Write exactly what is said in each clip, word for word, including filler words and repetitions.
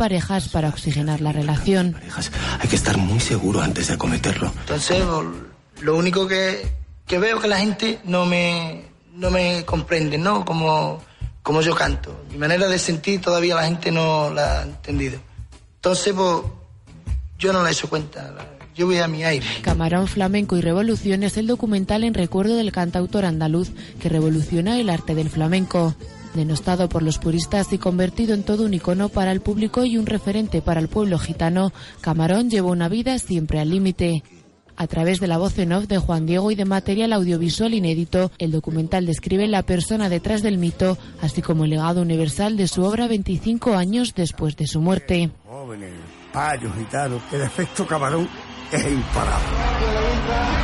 parejas para oxigenar la relación. Hay que estar muy seguro antes de acometerlo. Entonces, lo único que, que veo es que la gente no me, no me comprende, ¿no? Como, como yo canto. Mi manera de sentir todavía la gente no la ha entendido. Entonces, pues, yo no la he hecho cuenta. Yo voy a mi aire. Camarón, flamenco y revolución es el documental en recuerdo del cantautor andaluz que revoluciona el arte del flamenco. Denostado por los puristas y convertido en todo un icono para el público y un referente para el pueblo gitano, Camarón llevó una vida siempre al límite. A través de la voz en off de Juan Diego y de material audiovisual inédito, el documental describe la persona detrás del mito, así como el legado universal de su obra veinticinco años después de su muerte. Jóvenes, payos, gitanos, el efecto Camarón es imparable.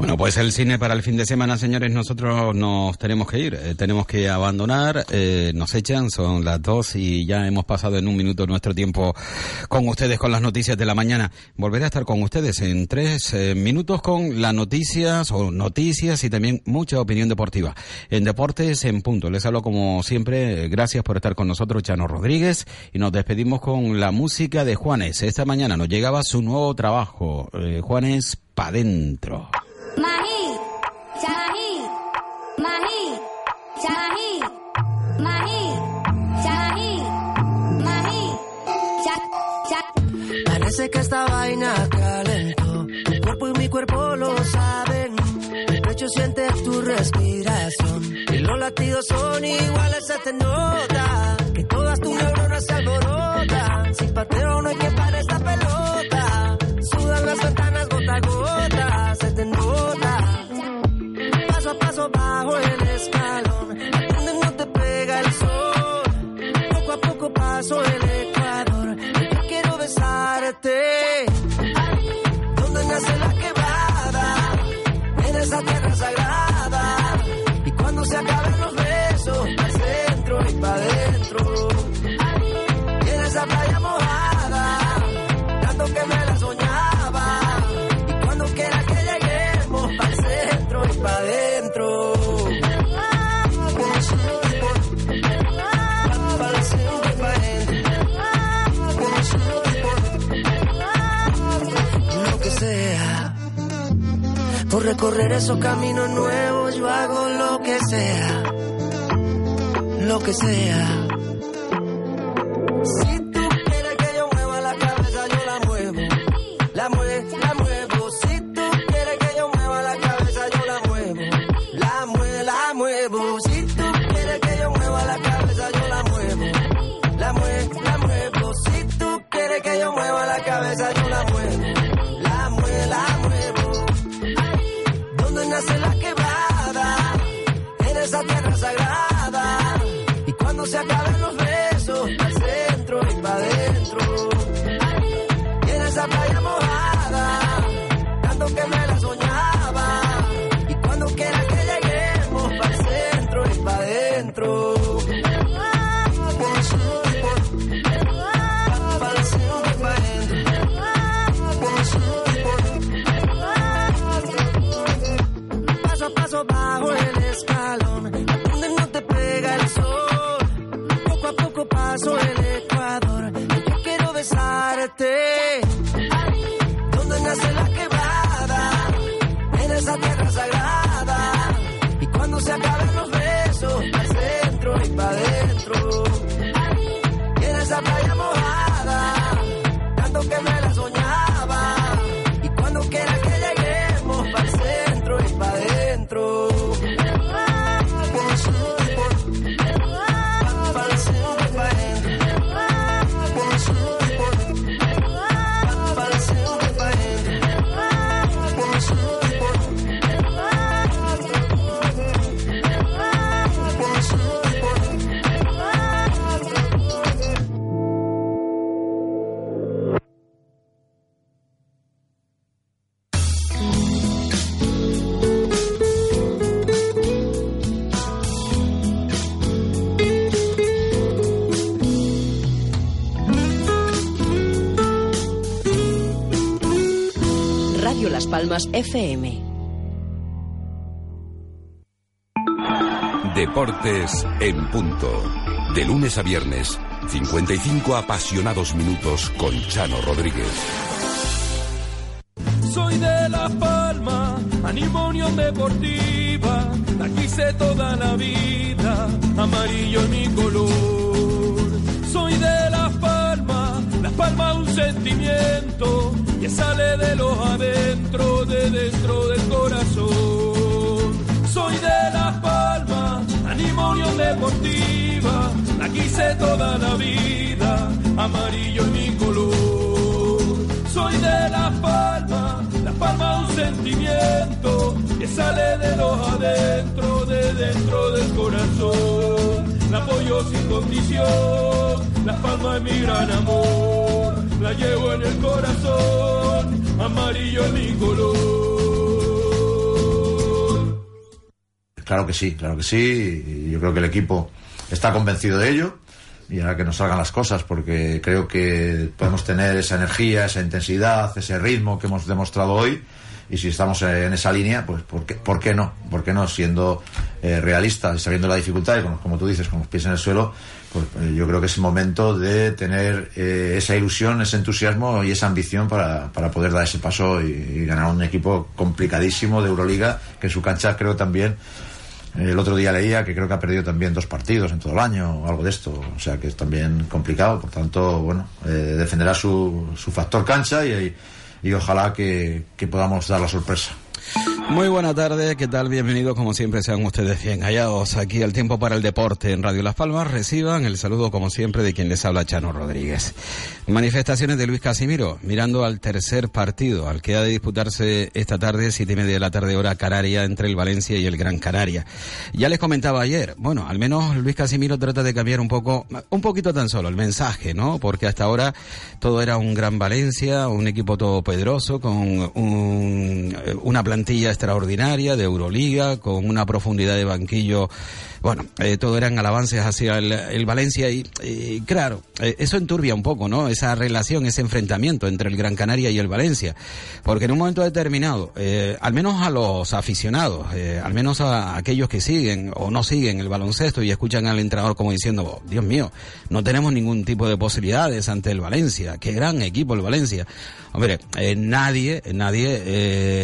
Bueno, pues el cine para el fin de semana, señores, nosotros nos tenemos que ir, eh, tenemos que abandonar, eh, nos echan, son las dos y ya hemos pasado en un minuto nuestro tiempo con ustedes, con las noticias de la mañana. Volveré a estar con ustedes en tres eh, minutos con las noticias o noticias y también mucha opinión deportiva. En Deportes en Punto, les hablo como siempre, gracias por estar con nosotros, Chano Rodríguez, y nos despedimos con la música de Juanes. Esta mañana nos llegaba su nuevo trabajo, eh, Juanes Pa' Dentro. Maní, Maní, Maní, Maní, Maní, Maní, Maní, Maní. Parece que esta vaina calentó, tu cuerpo y mi cuerpo lo saben. Mi pecho siente tu respiración y los latidos son iguales, se te nota que todas tus neuronas se alborotan. Sin pateo no hay que parar esta pelota, sudan las ventanas gota a gota, se te nota. Paso a paso bajo el escalón, donde no te pega el sol. Poco a poco paso el ecuador, y yo quiero besarte. Donde nace la quebrada, en esa tierra sagrada. Y cuando se acaben los besos, pa' dentro y pa' dentro. Y en esa playa mojada, tanto que me la soñaba. Y cuando quiera que lleguemos, pa' dentro y pa' dentro. Lo que sea, por recorrer esos caminos nuevos, yo hago lo que sea, lo que sea. Si tú quieres que yo mueva la cabeza, yo la muevo, la muevo, la muevo. Si tú quieres que yo mueva la cabeza, yo la muevo, la muevo, la muevo. Si tú quieres que yo mueva la cabeza, yo la muevo, la muevo, la muevo. Si tú quieres que yo mueva la cabeza, yo la muevo, la muevo, la muevo. ¿Dónde nace la quebrada? En esa tierra sagrada. Y cuando se acaben los besos, pa' dentro y pa' dentro. Y en esa playa mojada, tanto que me la soñaba. Y cuando quiera que lleguemos, pa' dentro y pa' dentro. Paso a paso bajo el escalón, donde no te pega el sol. Poco a poco paso el ecuador, yo quiero besarte. Donde nace la quebrada, en esa tierra sagrada. Y cuando se acaben los besos, pa' dentro y pa' dentro. Y en esa playa mojada, tanto que me la soñaba. Y cuando quiera que lleguemos, pa' dentro y pa' dentro. Palmas F M. Deportes en punto. De lunes a viernes, cincuenta y cinco apasionados minutos con Chano Rodríguez. Soy de La Palma, animo Unión Deportiva, la quise toda la vida, amarillo es mi color. Soy de La Palma, La Palma un sentimiento que sale de los adentro, de dentro del corazón. Soy de La Palma, animo Unión Deportiva, la quise toda la vida, amarillo es mi color. Soy de La Palma, La Palma un sentimiento que sale de los adentro, de dentro del corazón. La apoyo sin condición, La Palma es mi gran amor, la llevo en el corazón, amarillo es mi color. Claro que sí, claro que sí. Yo creo que el equipo está convencido de ello y ahora que nos salgan las cosas, porque creo que podemos tener esa energía, esa intensidad, ese ritmo que hemos demostrado hoy, y si estamos en esa línea, pues ¿por qué, por qué no? ¿Por qué no? Siendo eh, realistas y sabiendo la dificultad y con, como tú dices, con los pies en el suelo, pues eh, yo creo que es el momento de tener eh, esa ilusión, ese entusiasmo y esa ambición para, para poder dar ese paso y, y ganar un equipo complicadísimo de Euroliga, que en su cancha creo también. El otro día leía que creo que ha perdido también dos partidos en todo el año o algo de esto, o sea que es también complicado, por tanto, bueno, eh, defenderá su, su factor cancha y, y ojalá que, que podamos dar la sorpresa. Muy buena tarde, ¿qué tal? Bienvenidos, como siempre, sean ustedes bien hallados aquí al Tiempo para el Deporte en Radio Las Palmas. Reciban el saludo, como siempre, de quien les habla, Chano Rodríguez. Manifestaciones de Luis Casimiro, mirando al tercer partido, al que ha de disputarse esta tarde, siete y media de la tarde, hora canaria, entre el Valencia y el Gran Canaria. Ya les comentaba ayer, bueno, al menos Luis Casimiro trata de cambiar un poco, un poquito tan solo, el mensaje, ¿no? Porque hasta ahora todo era un gran Valencia, un equipo todopoderoso, con un, una plantilla extraordinaria de Euroliga, con una profundidad de banquillo. Bueno, eh, todo eran alabances hacia el, el Valencia y, y claro, eh, eso enturbia un poco, ¿no? Esa relación, ese enfrentamiento entre el Gran Canaria y el Valencia, porque en un momento determinado, eh, al menos a los aficionados, eh, al menos a aquellos que siguen o no siguen el baloncesto y escuchan al entrenador como diciendo, oh, Dios mío, no tenemos ningún tipo de posibilidades ante el Valencia, qué gran equipo el Valencia. Hombre, eh, nadie, nadie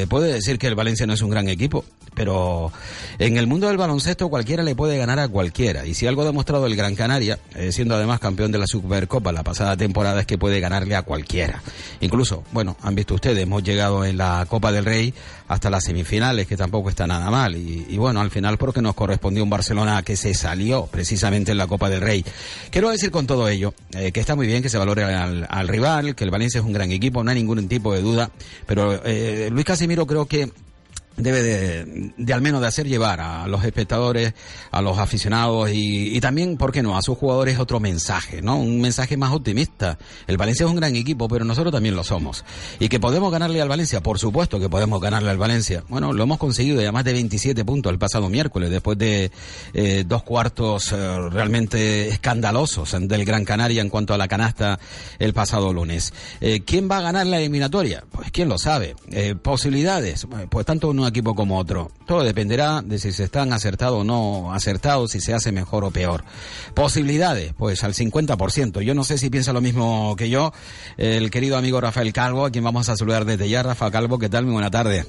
eh, puede decir que el Valencia no es un gran equipo, pero en el mundo del baloncesto cualquiera le puede ganar a cualquiera, y si algo ha demostrado el Gran Canaria, eh, siendo además campeón de la Supercopa la pasada temporada, es que puede ganarle a cualquiera. Incluso, bueno, han visto ustedes, hemos llegado en la Copa del Rey hasta las semifinales, que tampoco está nada mal, y, y bueno, al final porque nos correspondió un Barcelona que se salió precisamente en la Copa del Rey. Quiero decir con todo ello, eh, que está muy bien que se valore al, al rival, que el Valencia es un gran equipo, no hay ningún tipo de duda, pero eh, Luis Casimiro creo que debe de, de al menos de hacer llevar a los espectadores, a los aficionados y, y también, ¿por qué no?, a sus jugadores otro mensaje, ¿no? Un mensaje más optimista. El Valencia es un gran equipo, pero nosotros también lo somos. Y que podemos ganarle al Valencia, por supuesto que podemos ganarle al Valencia. Bueno, lo hemos conseguido ya más de veintisiete puntos el pasado miércoles, después de eh, dos cuartos eh, realmente escandalosos del Gran Canaria en cuanto a la canasta el pasado lunes. Eh, ¿Quién va a ganar la eliminatoria? Pues quién lo sabe. Eh, ¿Posibilidades? Pues tanto uno equipo como otro. Todo dependerá de si se están acertados o no acertados, si se hace mejor o peor. Posibilidades, pues al cincuenta por ciento. Yo no sé si piensa lo mismo que yo el querido amigo Rafael Calvo, a quien vamos a saludar desde ya. Rafa Calvo, ¿qué tal? Muy buena tarde.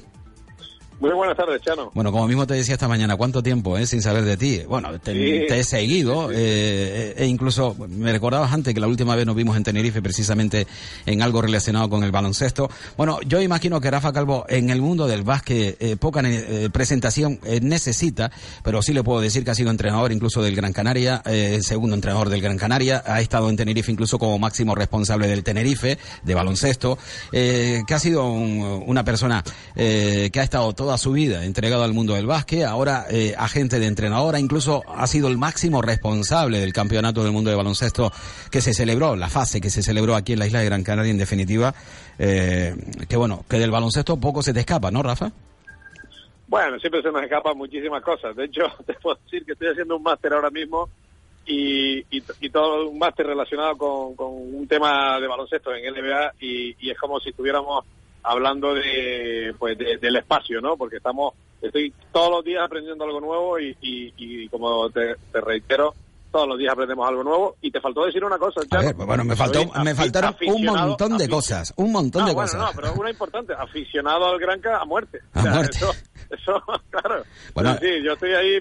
Muy buenas tardes, Chano. Bueno, como mismo te decía esta mañana, ¿cuánto tiempo eh, sin saber de ti? Bueno, te, sí. te he seguido eh, e incluso me recordabas antes que la última vez nos vimos en Tenerife precisamente en algo relacionado con el baloncesto. Bueno, yo imagino que Rafa Calvo en el mundo del básquet eh, poca eh, presentación eh, necesita, pero sí le puedo decir que ha sido entrenador incluso del Gran Canaria, eh, segundo entrenador del Gran Canaria, ha estado en Tenerife incluso como máximo responsable del Tenerife, de baloncesto, eh, que ha sido un, una persona eh, que ha estado todo toda su vida entregado al mundo del básquet, ahora eh, agente de entrenadora, incluso ha sido el máximo responsable del campeonato del mundo de baloncesto que se celebró, la fase que se celebró aquí en la isla de Gran Canaria, en definitiva, eh, que bueno, que del baloncesto poco se te escapa, ¿no, Rafa? Bueno, siempre se nos escapan muchísimas cosas, de hecho, te puedo decir que estoy haciendo un máster ahora mismo y, y, y todo un máster relacionado con, con un tema de baloncesto en N B A y, y es como si estuviéramos hablando de pues de, del espacio, ¿no? Porque estamos estoy todos los días aprendiendo algo nuevo y, y, y como te, te reitero, todos los días aprendemos algo nuevo. Y te faltó decir una cosa, Chano. A ver, bueno, me faltó, me faltaron un montón de cosas, un montón ah, de bueno, cosas. No, pero una importante, aficionado al Granca a muerte. A o sea, muerte. Eso, eso, claro. Bueno, sí, yo estoy ahí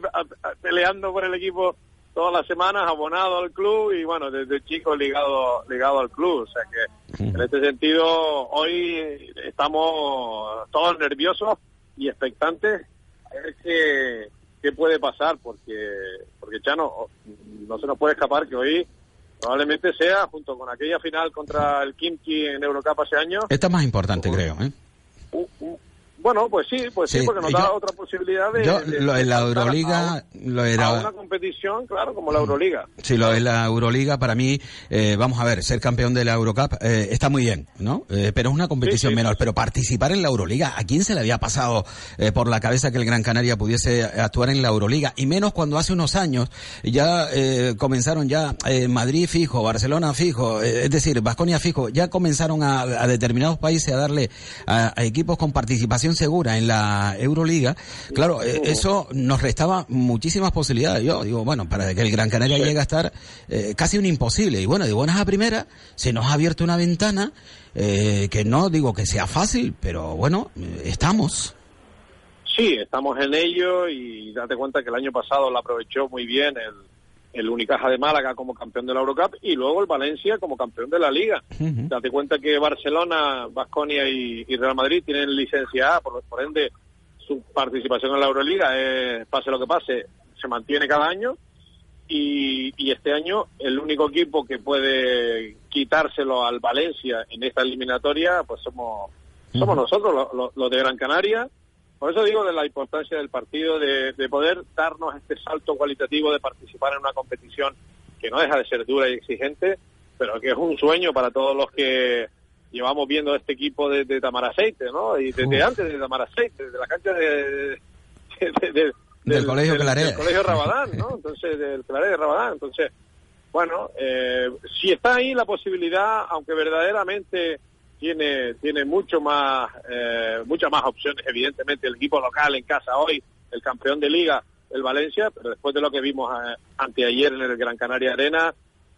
peleando por el equipo todas las semanas, abonado al club y, bueno, desde chico ligado ligado al club. O sea que, en este sentido, hoy estamos todos nerviosos y expectantes a ver qué, qué puede pasar, porque, porque Chano, no se nos puede escapar que hoy probablemente sea, junto con aquella final contra el Kimchi en Eurocup hace años... Esta es más importante, un, creo, ¿eh? Un, un, Bueno, pues sí, pues sí, sí porque nos yo, da otra posibilidad de... Yo, de, lo de en la Euroliga... A, lo era, a una competición, claro, como la Euroliga. Sí, lo de la Euroliga, para mí, eh, vamos a ver, ser campeón de la Eurocup eh, está muy bien, ¿no? Eh, pero es una competición sí, sí, menor. Sí. Pero participar en la Euroliga, ¿a quién se le había pasado eh, por la cabeza que el Gran Canaria pudiese actuar en la Euroliga? Y menos cuando hace unos años ya eh, comenzaron ya eh, Madrid fijo, Barcelona fijo, eh, es decir, Baskonia fijo, ya comenzaron a, a determinados países a darle a, a equipos con participación segura en la Euroliga. Claro, eso nos restaba muchísimas posibilidades. Yo digo, bueno, para que el Gran Canaria sí. llegue a estar eh, casi un imposible. Y bueno, de buenas a primeras se nos ha abierto una ventana eh, que no digo que sea fácil, pero bueno, estamos. Sí, estamos en ello y date cuenta que el año pasado la aprovechó muy bien el el Unicaja de Málaga como campeón de la Eurocup y luego el Valencia como campeón de la Liga. Uh-huh. Date cuenta que Barcelona, Baskonia y, y Real Madrid tienen licencia A, por, por ende su participación en la Euroliga, eh, pase lo que pase, se mantiene cada año y, y este año el único equipo que puede quitárselo al Valencia en esta eliminatoria pues somos, uh-huh. somos nosotros, los lo, lo de Gran Canaria. Por eso digo de la importancia del partido, de, de poder darnos este salto cualitativo, de participar en una competición que no deja de ser dura y exigente, pero que es un sueño para todos los que llevamos viendo este equipo de, de Tamaraceite, ¿no? Y desde Uf. antes de Tamaraceite, desde la cancha de, de, de, de, del, del colegio del, Claré. Del colegio Rabadán, ¿no? Entonces, del Claré de Rabadán. Entonces, bueno, eh, si está ahí la posibilidad, aunque verdaderamente... tiene tiene mucho más eh, muchas más opciones evidentemente el equipo local en casa hoy, el campeón de Liga, el Valencia, pero después de lo que vimos eh, anteayer en el Gran Canaria Arena,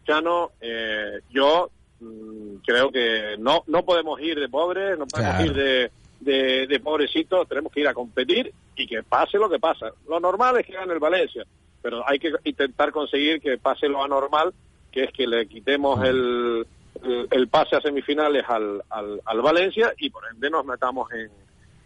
Chano, eh, yo mmm, creo que no no podemos ir de pobres, no podemos claro. ir de, de, de pobrecitos, tenemos que ir a competir y que pase lo que pasa. Lo normal es que gane el Valencia, pero hay que intentar conseguir que pase lo anormal, que es que le quitemos el el pase a semifinales al, al, al Valencia y por ende nos metamos en,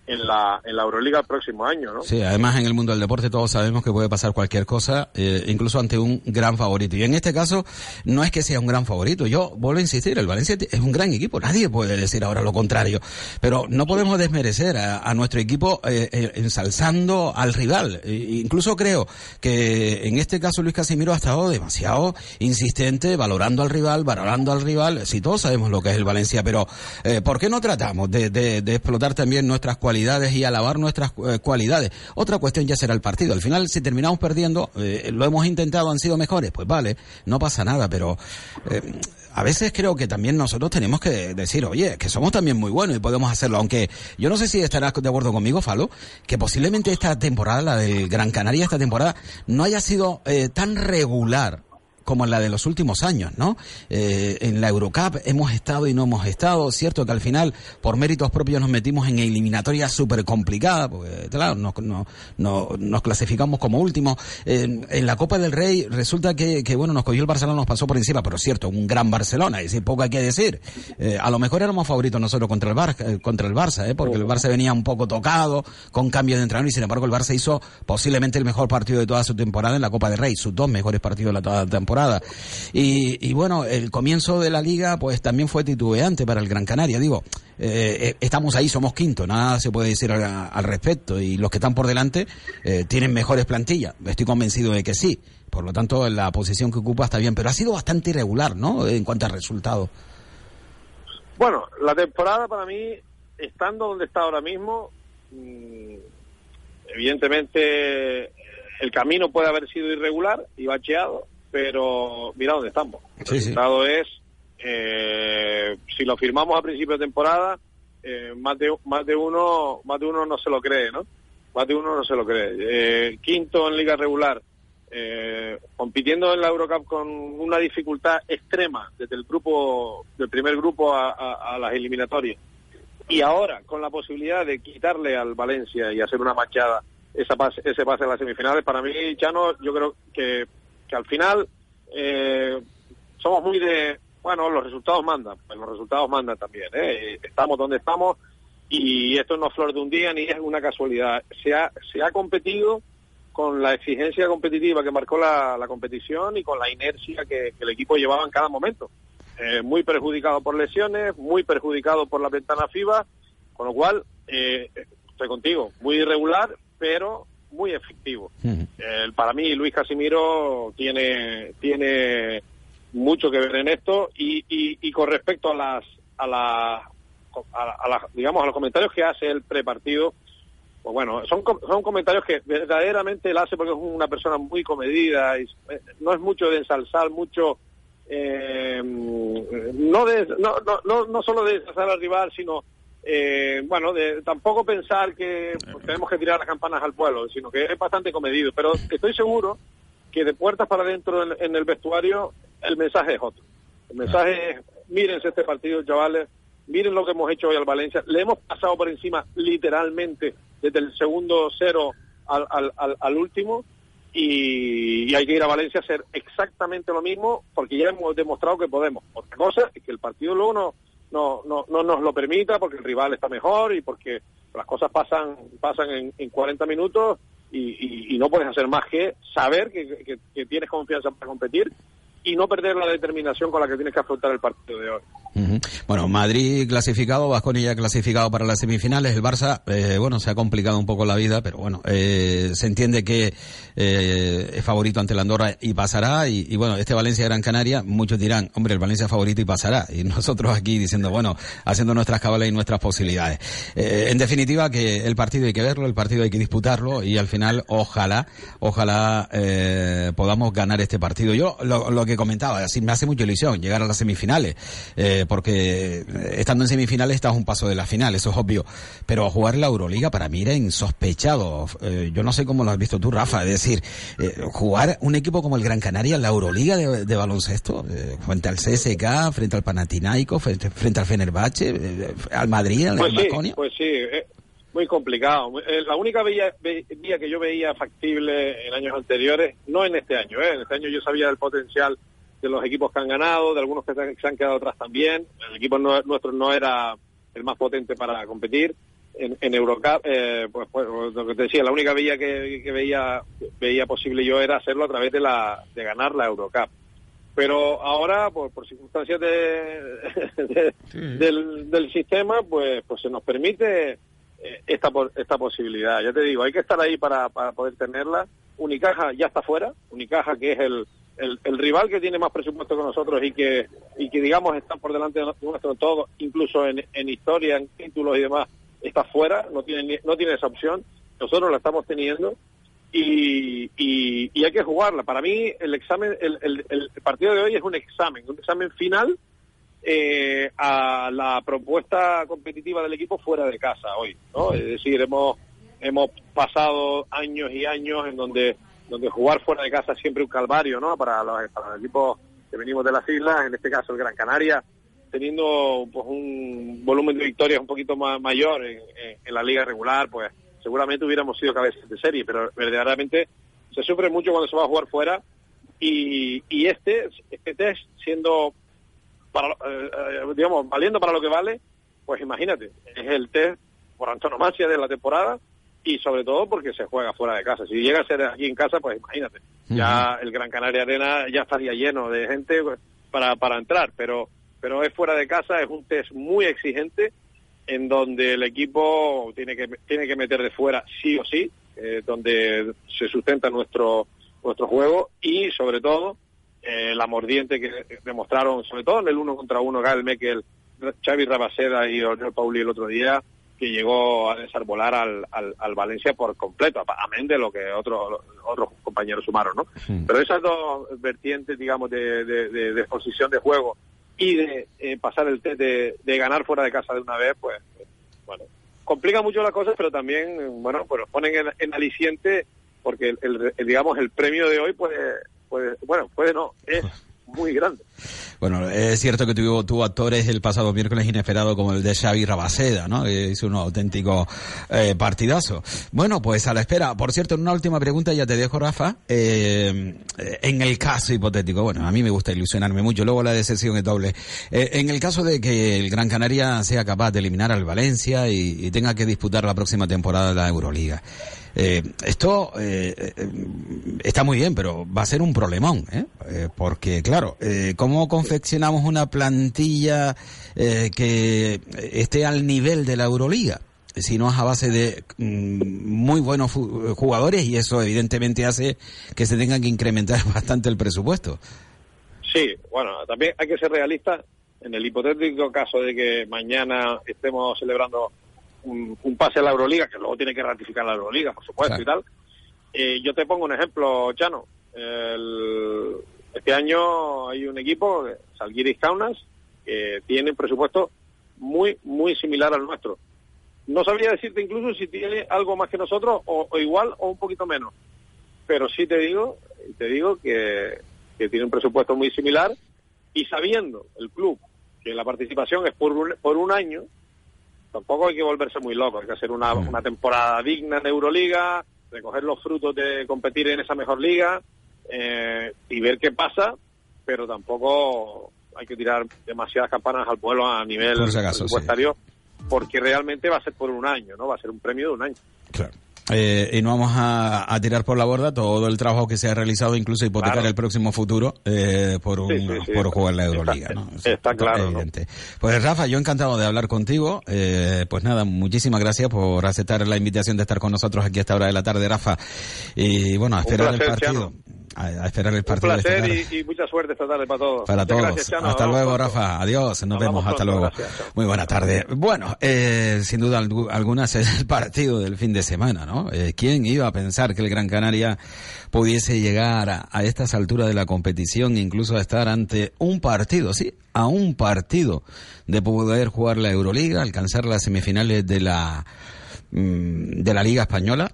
en la en la Euroliga el próximo año, ¿no? Sí, además en el mundo del deporte todos sabemos que puede pasar cualquier cosa, eh, incluso ante un gran favorito. Y en este caso no es que sea un gran favorito. Yo vuelvo a insistir, el Valencia es un gran equipo, nadie puede decir ahora lo contrario. Pero no podemos desmerecer a, a nuestro equipo eh, eh, ensalzando al rival. E, incluso creo que en este caso Luis Casimiro ha estado demasiado insistente, valorando al rival, valorando al rival. Sí, todos sabemos lo que es el Valencia, pero eh, ¿por qué no tratamos de, de, de explotar también nuestras cualidades? cualidades y alabar nuestras eh, cualidades. Otra cuestión ya será el partido. Al final, si terminamos perdiendo, eh, lo hemos intentado, han sido mejores, pues vale, no pasa nada, pero eh, a veces creo que también nosotros tenemos que decir, oye, que somos también muy buenos y podemos hacerlo, aunque yo no sé si estarás de acuerdo conmigo, Falo, que posiblemente esta temporada, la del Gran Canaria, esta temporada, no haya sido eh, tan regular como en la de los últimos años, ¿no? Eh, en la Eurocup hemos estado y no hemos estado, cierto que al final por méritos propios nos metimos en eliminatorias súper complicadas, porque claro, no, no, no, nos clasificamos como últimos, eh, en la Copa del Rey resulta que, que bueno, nos cogió el Barcelona, nos pasó por encima, pero cierto, un gran Barcelona, es decir, poco hay que decir, eh, a lo mejor éramos favoritos nosotros contra el, Bar, eh, contra el Barça, eh, porque el Barça venía un poco tocado, con cambios de entrenador, y sin embargo el Barça hizo posiblemente el mejor partido de toda su temporada en la Copa del Rey, sus dos mejores partidos de la temporada. Y, y bueno, el comienzo de la liga pues también fue titubeante para el Gran Canaria, digo, eh, estamos ahí, somos quinto, nada se puede decir al, al respecto y los que están por delante eh, tienen mejores plantillas, estoy convencido de que sí, por lo tanto la posición que ocupa está bien, pero ha sido bastante irregular, ¿no?, en cuanto a resultados. Bueno, la temporada para mí, estando donde está ahora mismo, evidentemente el camino puede haber sido irregular y bacheado, pero mira dónde estamos. El sí, resultado sí. es, eh, si lo firmamos a principio de temporada, eh, más de más de uno más de uno no se lo cree, ¿no? más de uno no se lo cree. Eh, quinto en liga regular, eh, compitiendo en la Eurocup con una dificultad extrema desde el grupo, del primer grupo a, a, a las eliminatorias. Y ahora, con la posibilidad de quitarle al Valencia y hacer una machada esa pase, ese pase a las semifinales, para mí, Chano, yo creo que, que al final eh, somos muy de... Bueno, los resultados mandan, pues los resultados mandan también, ¿eh? Estamos donde estamos y esto no es flor de un día ni es una casualidad. Se ha, se ha competido con la exigencia competitiva que marcó la, la competición y con la inercia que, que el equipo llevaba en cada momento. Eh, muy perjudicado por lesiones, muy perjudicado por la ventana FIBA, con lo cual, eh, estoy contigo, muy irregular, pero muy efectivo. Uh-huh. Eh, para mí, Luis Casimiro tiene... tiene mucho que ver en esto y, y, y con respecto a las a las a, la, a la, digamos a los comentarios que hace el prepartido, pues bueno, son son comentarios que verdaderamente él hace porque es una persona muy comedida y no es mucho de ensalzar mucho, eh, no de no no no no solo de ensalzar al rival, sino eh, bueno, de tampoco pensar que pues, tenemos que tirar las campanas al vuelo, sino que es bastante comedido, pero estoy seguro que de puertas para adentro en, en el vestuario el mensaje es otro. El mensaje es, mírense este partido, chavales, miren lo que hemos hecho hoy al Valencia. Le hemos pasado por encima, literalmente, desde el segundo cero al, al, al, al último, y, y hay que ir a Valencia a hacer exactamente lo mismo, porque ya hemos demostrado que podemos. Otra cosa es que el partido luego no, no, no, no nos lo permita, porque el rival está mejor y porque las cosas pasan, pasan en, en cuarenta minutos, y, y, y no puedes hacer más que saber que, que, que tienes confianza para competir, y no perder la determinación con la que tienes que afrontar el partido de hoy. Uh-huh. Bueno, Madrid clasificado, Baskonia clasificado para las semifinales, el Barça, eh, bueno, se ha complicado un poco la vida, pero bueno, eh, se entiende que eh, es favorito ante la Andorra y pasará, y, y bueno, este Valencia-Gran Canaria, muchos dirán, hombre, el Valencia es favorito y pasará, y nosotros aquí diciendo, bueno, haciendo nuestras cábalas y nuestras posibilidades. Eh, en definitiva, que el partido hay que verlo, el partido hay que disputarlo, y al final, ojalá, ojalá eh, podamos ganar este partido. Yo, lo, lo que que comentaba, así me hace mucha ilusión llegar a las semifinales, eh, porque estando en semifinales estás un paso de la final, eso es obvio, pero jugar la Euroliga para mí era insospechado, eh, yo no sé cómo lo has visto tú, Rafa, es decir, eh, jugar un equipo como el Gran Canaria en la Euroliga de, de baloncesto, eh, frente al C S K A, frente al Panathinaikos, frente, frente al Fenerbahce, eh, al Madrid, al pues Baskonia. Sí, pues sí, eh, muy complicado, eh, la única vía, vía que yo veía factible en años anteriores, no en este año, eh, en este año yo sabía del potencial de los equipos que han ganado, de algunos que se han quedado atrás también, el equipo no, nuestro no era el más potente para competir en, en Eurocup, eh, pues, pues lo que te decía, la única vía que, que veía veía posible yo era hacerlo a través de la de ganar la Eurocup, pero ahora por, por circunstancias de, de sí. del, del sistema pues pues se nos permite esta esta posibilidad. Ya te digo, hay que estar ahí para, para poder tenerla. Unicaja ya está fuera, Unicaja que es el, el el rival que tiene más presupuesto que nosotros y que y que digamos está por delante de nuestro todo, incluso en, en historia, en títulos y demás, está fuera, no tiene no tiene esa opción, nosotros la estamos teniendo y y, y hay que jugarla. Para mí el examen, el, el, el partido de hoy es un examen, un examen final Eh, a la propuesta competitiva del equipo fuera de casa hoy, ¿no? Es decir, hemos hemos pasado años y años en donde donde jugar fuera de casa es siempre un calvario, ¿no? Para los, para los equipos que venimos de las islas, en este caso el Gran Canaria, teniendo pues un volumen de victorias un poquito más mayor en, en, en la liga regular, pues seguramente hubiéramos sido cabezas de serie, pero verdaderamente se sufre mucho cuando se va a jugar fuera y, y este este test siendo para, eh, digamos, valiendo para lo que vale, pues imagínate, es el test por antonomasia de la temporada y sobre todo porque se juega fuera de casa. Si llega a ser aquí en casa, pues imagínate, ya el Gran Canaria Arena ya estaría lleno de gente pues, para para entrar, pero pero es fuera de casa, es un test muy exigente en donde el equipo tiene que tiene que meter de fuera sí o sí, eh, donde se sustenta nuestro nuestro juego y sobre todo Eh, la mordiente que demostraron, sobre todo en el uno contra uno, Galme, que el Xavi Rabaseda y Oriol Pauli el otro día, que llegó a desarbolar al, al, al Valencia por completo, amén de lo que otros otros compañeros sumaron, ¿no? Sí. Pero esas dos vertientes, digamos, de, de, de, de exposición de juego y de eh, pasar el test de, de ganar fuera de casa de una vez, pues, bueno, complica mucho las cosas, pero también, bueno, pues nos ponen en, en aliciente, porque el, el, el, digamos, el premio de hoy, pues, pues bueno, puede no, es muy grande. Bueno, es cierto que tuvo, tuvo actores el pasado miércoles inesperados como el de Xavi Rabaseda, ¿no? Es un auténtico eh, partidazo. Bueno, pues a la espera. Por cierto, una última pregunta, ya te dejo, Rafa. Eh, en el caso hipotético, bueno, a mí me gusta ilusionarme mucho, luego la decepción es doble. Eh, en el caso de que el Gran Canaria sea capaz de eliminar al Valencia y, y tenga que disputar la próxima temporada de la Euroliga. Eh, esto eh, está muy bien, pero va a ser un problemón, ¿eh? Eh, porque, claro, eh, ¿cómo confeccionamos una plantilla eh, que esté al nivel de la Euroliga? Si no es a base de mm, muy buenos jugadores, y eso evidentemente hace que se tenga que incrementar bastante el presupuesto. Sí, bueno, también hay que ser realistas. En el hipotético caso de que mañana estemos celebrando Un, un pase a la Euroliga, que luego tiene que ratificar la Euroliga, por supuesto, claro, y tal. Eh, yo te pongo un ejemplo, Chano. El, este año hay un equipo, Salguiris Kaunas, que tiene un presupuesto muy, muy similar al nuestro. No sabría decirte incluso si tiene algo más que nosotros, o, o igual, o un poquito menos. Pero sí te digo, te digo que, que tiene un presupuesto muy similar, y sabiendo el club que la participación es por un, por un año, tampoco hay que volverse muy loco, hay que hacer una, una temporada digna de Euroliga, recoger los frutos de competir en esa mejor liga eh, y ver qué pasa, pero tampoco hay que tirar demasiadas campanas al vuelo a nivel por si acaso, presupuestario, sí, porque realmente va a ser por un año, ¿no? Va a ser un premio de un año. Claro. Eh, y no vamos a, a tirar por la borda todo el trabajo que se ha realizado, incluso hipotecar, claro, el próximo futuro eh, por un, sí, sí, sí, por jugar la Euroliga, está, ¿no? O sea, está claro, evidente, ¿no? Pues Rafa, yo encantado de hablar contigo. Eh, pues nada, muchísimas gracias por aceptar la invitación de estar con nosotros aquí a esta hora de la tarde, Rafa. Y bueno, a esperar placer, el partido. A, a esperar el partido. Un placer y, y mucha suerte esta tarde para todos. Para muchas todos. Gracias, hasta luego, Rafa. Adiós. Nos, nos vemos. Hasta pronto, luego. Gracias. Muy buena tarde. Bueno, eh, sin duda alguna es el partido del fin de semana, ¿no? Eh, ¿Quién iba a pensar que el Gran Canaria pudiese llegar a, a estas alturas de la competición, incluso a estar ante un partido, sí, a un partido de poder jugar la Euroliga, alcanzar las semifinales de la de la Liga Española?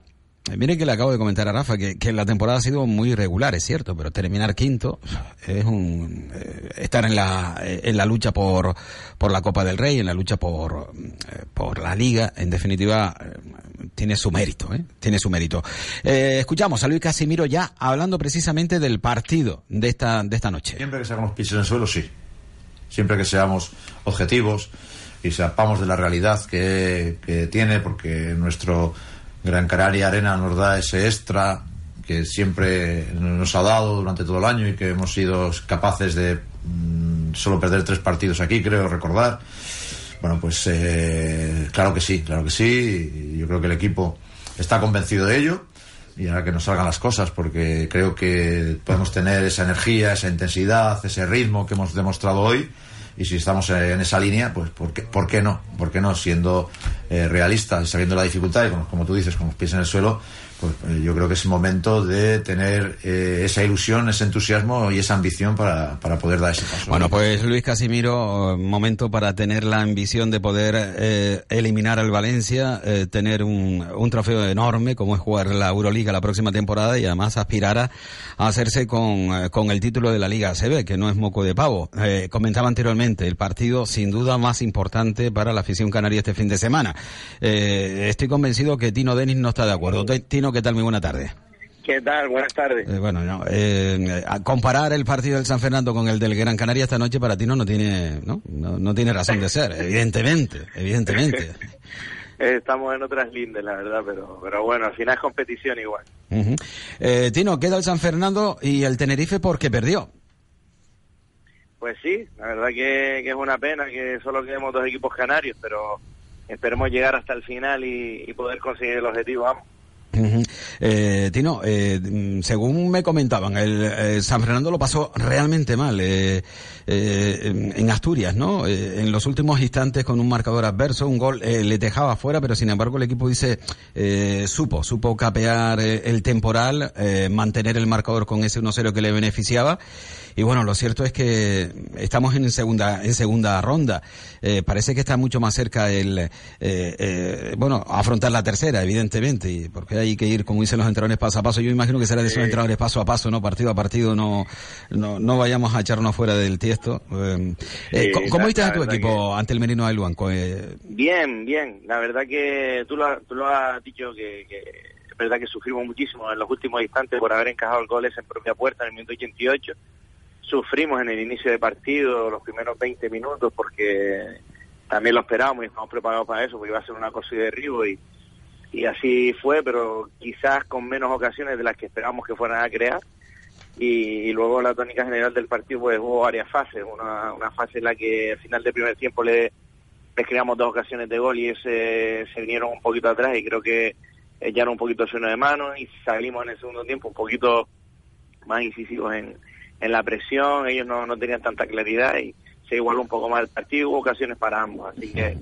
Eh, miren que le acabo de comentar a Rafa que, que la temporada ha sido muy irregular, es cierto, pero terminar quinto es un eh, estar en la en la lucha por por la Copa del Rey, en la lucha por eh, por la Liga, en definitiva. Eh, Tiene su mérito, ¿eh? Tiene su mérito. Eh, escuchamos a Luis Casimiro ya hablando precisamente del partido de esta de esta noche. Siempre que seamos pies en el suelo, sí. Siempre que seamos objetivos y sepamos de la realidad que, que tiene, porque nuestro Gran Canaria Arena nos da ese extra que siempre nos ha dado durante todo el año y que hemos sido capaces de mmm, solo perder tres partidos aquí, creo recordar. Bueno, pues eh, claro que sí, claro que sí. Yo creo que el equipo está convencido de ello y ahora que nos salgan las cosas, porque creo que podemos tener esa energía, esa intensidad, ese ritmo que hemos demostrado hoy, y si estamos en esa línea, pues ¿por qué, por qué no? ¿Por qué no? Siendo eh, realistas y sabiendo la dificultad y como, como tú dices, con los pies en el suelo, pues eh, yo creo que es el momento de tener eh, esa ilusión, ese entusiasmo y esa ambición para, para poder dar ese paso. Bueno, pues Luis Casimiro, momento para tener la ambición de poder eh, eliminar al Valencia, eh, tener un, un trofeo enorme como es jugar la Euroliga la próxima temporada, y además aspirar a, a hacerse con, eh, con el título de la Liga A C B, que no es moco de pavo. Eh, comentaba anteriormente, el partido sin duda más importante para la afición canaria este fin de semana. Eh, estoy convencido que Tino Denis no está de acuerdo. Tino, ¿qué tal? Muy buena tarde. ¿Qué tal? Buenas tardes. Eh, bueno, no, eh, comparar el partido del San Fernando con el del Gran Canaria esta noche para ti no, no tiene, no, no, no tiene razón de ser, evidentemente, evidentemente. Estamos en otras lindes, la verdad, pero, pero bueno, al final es competición igual. Uh-huh. Eh, Tino, queda el San Fernando y el Tenerife porque perdió. Pues sí, la verdad que, que es una pena que solo quedemos dos equipos canarios, pero esperemos llegar hasta el final y, y poder conseguir el objetivo, vamos. Uh-huh. Eh, Tino, eh, según me comentaban, el, el San Fernando lo pasó realmente mal eh, eh, en, en Asturias, ¿no? Eh, en los últimos instantes, con un marcador adverso, un gol eh, le dejaba fuera, pero sin embargo el equipo dice eh, supo, supo capear eh, el temporal, eh, mantener el marcador con ese uno cero que le beneficiaba y bueno, lo cierto es que estamos en segunda en segunda ronda. Eh, parece que está mucho más cerca el eh, eh, bueno, afrontar la tercera, evidentemente, porque hay que ir, como dicen los entrenadores, paso a paso. Yo imagino que será de esos entrenadores paso a paso, no partido a partido, no no, no vayamos a echarnos fuera del tiesto. Eh, eh, sí, ¿Cómo viste a tu equipo que... ante el Merino de Luanco? Eh... Bien, bien. La verdad que tú lo, tú lo has dicho que... que... verdad que sufrimos muchísimo en los últimos instantes por haber encajado el gol ese en propia puerta en el minuto ochenta y ocho. Sufrimos en el inicio de partido los primeros veinte minutos porque también lo esperábamos y estábamos preparados para eso, porque iba a ser una cosa de derribo y, y así fue, pero quizás con menos ocasiones de las que esperábamos que fueran a crear. Y, y luego la tónica general del partido pues hubo varias fases. Una, una fase en la que al final del primer tiempo le, les creamos dos ocasiones de gol y ese, se vinieron un poquito atrás y creo que echaron un poquito lleno de mano y salimos en el segundo tiempo un poquito más incisivos en, en la presión. Ellos no, no tenían tanta claridad y se igualó un poco más el partido. Hubo ocasiones para ambos, así que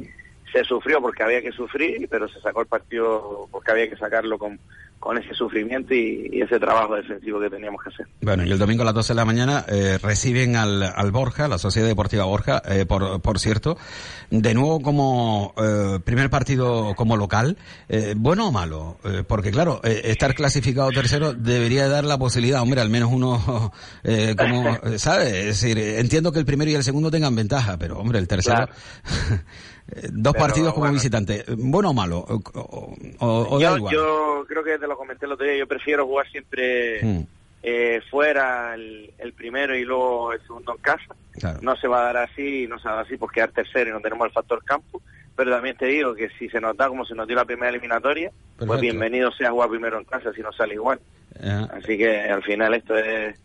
se sufrió porque había que sufrir, pero se sacó el partido porque había que sacarlo con con ese sufrimiento y, y ese trabajo defensivo que teníamos que hacer. Bueno, y el domingo a las doce de la mañana eh, reciben al, al Borja, la Sociedad Deportiva Borja, eh, por, por cierto, de nuevo como eh, primer partido como local, eh, ¿bueno o malo? Eh, porque claro, eh, estar clasificado tercero debería dar la posibilidad, hombre, al menos uno, eh, como, ¿sabes? Es decir, entiendo que el primero y el segundo tengan ventaja, pero hombre, el tercero... Claro. Dos Pero, partidos como bueno, visitante, bueno o malo, o, o, o yo, da igual. Yo creo que te lo comenté el otro día, yo prefiero jugar siempre mm. eh, fuera el, el primero y luego el segundo en casa. Claro. No se va a dar así, no se va a dar así por quedar tercero y no tenemos el factor campo. Pero también te digo que si se nos da como se nos dio la primera eliminatoria, perfecto, pues bienvenido sea jugar primero en casa si no sale igual. Ajá. Así que al final esto es,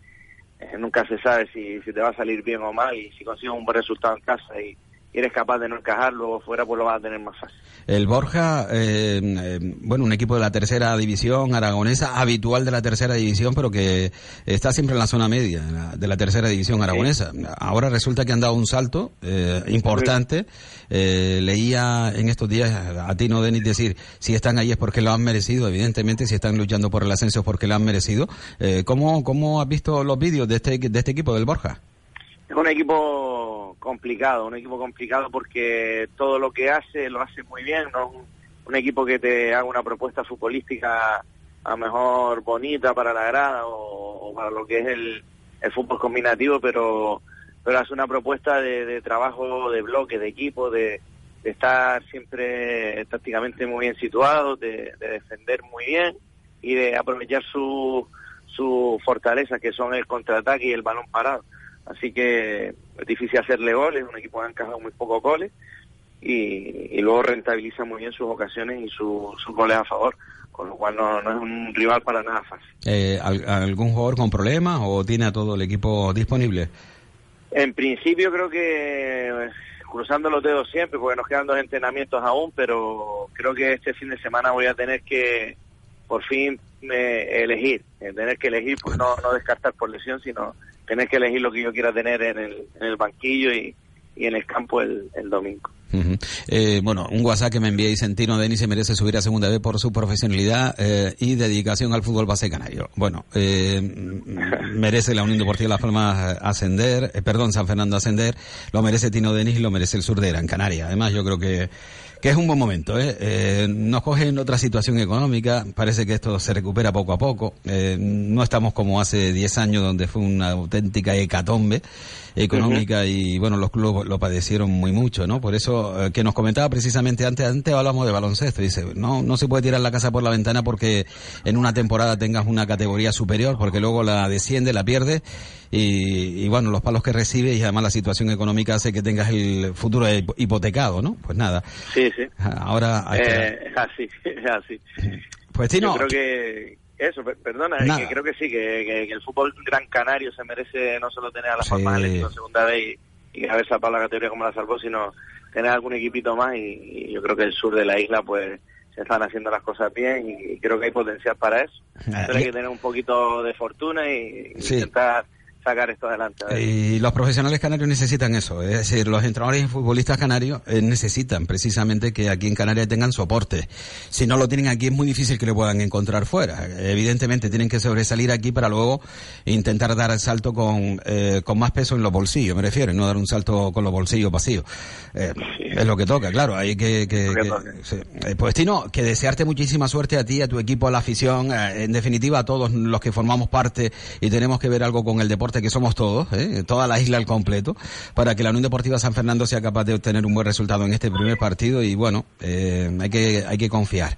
eh, nunca se sabe si, si te va a salir bien o mal y si consigues un buen resultado en casa y y eres capaz de no encajar, luego fuera pues lo vas a tener más fácil. El Borja, eh, eh, bueno, un equipo de la tercera división aragonesa, habitual de la tercera división, pero que está siempre en la zona media de la tercera división aragonesa. Sí. Ahora resulta que han dado un salto eh, importante. Sí. Eh, leía en estos días a Tino Denis decir, si están ahí es porque lo han merecido, evidentemente, si están luchando por el ascenso es porque lo han merecido. Eh, ¿cómo, cómo has visto los vídeos de este, de este equipo del Borja? Es un equipo complicado, un equipo complicado porque todo lo que hace, lo hace muy bien. No es un equipo que te haga una propuesta futbolística a lo mejor bonita para la grada o, o para lo que es el, el fútbol combinativo, pero pero hace una propuesta de, de trabajo, de bloque, de equipo, de, de estar siempre tácticamente muy bien situado, de, de defender muy bien y de aprovechar su, su fortaleza, que son el contraataque y el balón parado. Así que es difícil hacerle goles, un equipo que ha encajado muy pocos goles y, y luego rentabiliza muy bien sus ocasiones y su, sus goles a favor, con lo cual no, no es un rival para nada fácil. Eh, ¿Algún jugador con problemas o tiene a todo el equipo disponible? En principio creo que cruzando los dedos siempre, porque nos quedan dos entrenamientos aún, pero creo que este fin de semana voy a tener que por fin eh, elegir, eh, tener que elegir, pues no, no descartar por lesión, sino tener que elegir lo que yo quiera tener en el, en el banquillo y, y en el campo el, el domingo. Uh-huh. Eh, bueno, un WhatsApp que me envié y Tino Denis se merece subir a segunda B por su profesionalidad eh, y dedicación al fútbol base canario. Bueno, eh, merece la Unión Deportiva Las Palmas ascender, eh, perdón, San Fernando ascender, lo merece Tino Denis y lo merece el sur de Gran Canaria. Además, yo creo que que es un buen momento, ¿eh? Eh, nos coge en otra situación económica, parece que esto se recupera poco a poco, eh, no estamos como hace diez años donde fue una auténtica hecatombe económica. Uh-huh. Y bueno, los clubes lo padecieron muy mucho, ¿no? Por eso, eh, que nos comentaba precisamente antes, antes hablamos de baloncesto, dice, no no se puede tirar la casa por la ventana porque en una temporada tengas una categoría superior, porque luego la desciende, la pierde y, y bueno, los palos que recibes y además la situación económica hace que tengas el futuro hipotecado, ¿no? Pues nada. Sí. Sí. Ahora hay que... eh, es así, es así. Pues sí, no. Yo creo que eso, perdona, es que creo que sí, que, que, que el fútbol gran canario se merece no solo tener a Las Palmas sí. en la segunda vez y, y haber salvado la categoría como la salvó, sino tener algún equipito más y, y yo creo que el sur de la isla pues se están haciendo las cosas bien y creo que hay potencial para eso. Pero hay que tener un poquito de fortuna y, y sí. intentar sacar esto adelante. Y los profesionales canarios necesitan eso, es decir, los entrenadores y futbolistas canarios eh, necesitan precisamente que aquí en Canarias tengan soporte. Si no lo tienen aquí es muy difícil que lo puedan encontrar fuera. Evidentemente tienen que sobresalir aquí para luego intentar dar el salto con eh, con más peso en los bolsillos, me refiero, y no dar un salto con los bolsillos vacíos. Eh, sí. Es lo que toca, claro, hay que... que, que, que sí. eh, pues Tino, que desearte muchísima suerte a ti, a tu equipo, a la afición, eh, en definitiva a todos los que formamos parte y tenemos que ver algo con el deporte, que somos todos, ¿eh? Toda la isla al completo, para que la Unión Deportiva San Fernando sea capaz de obtener un buen resultado en este primer partido. Y bueno, eh, hay que hay que confiar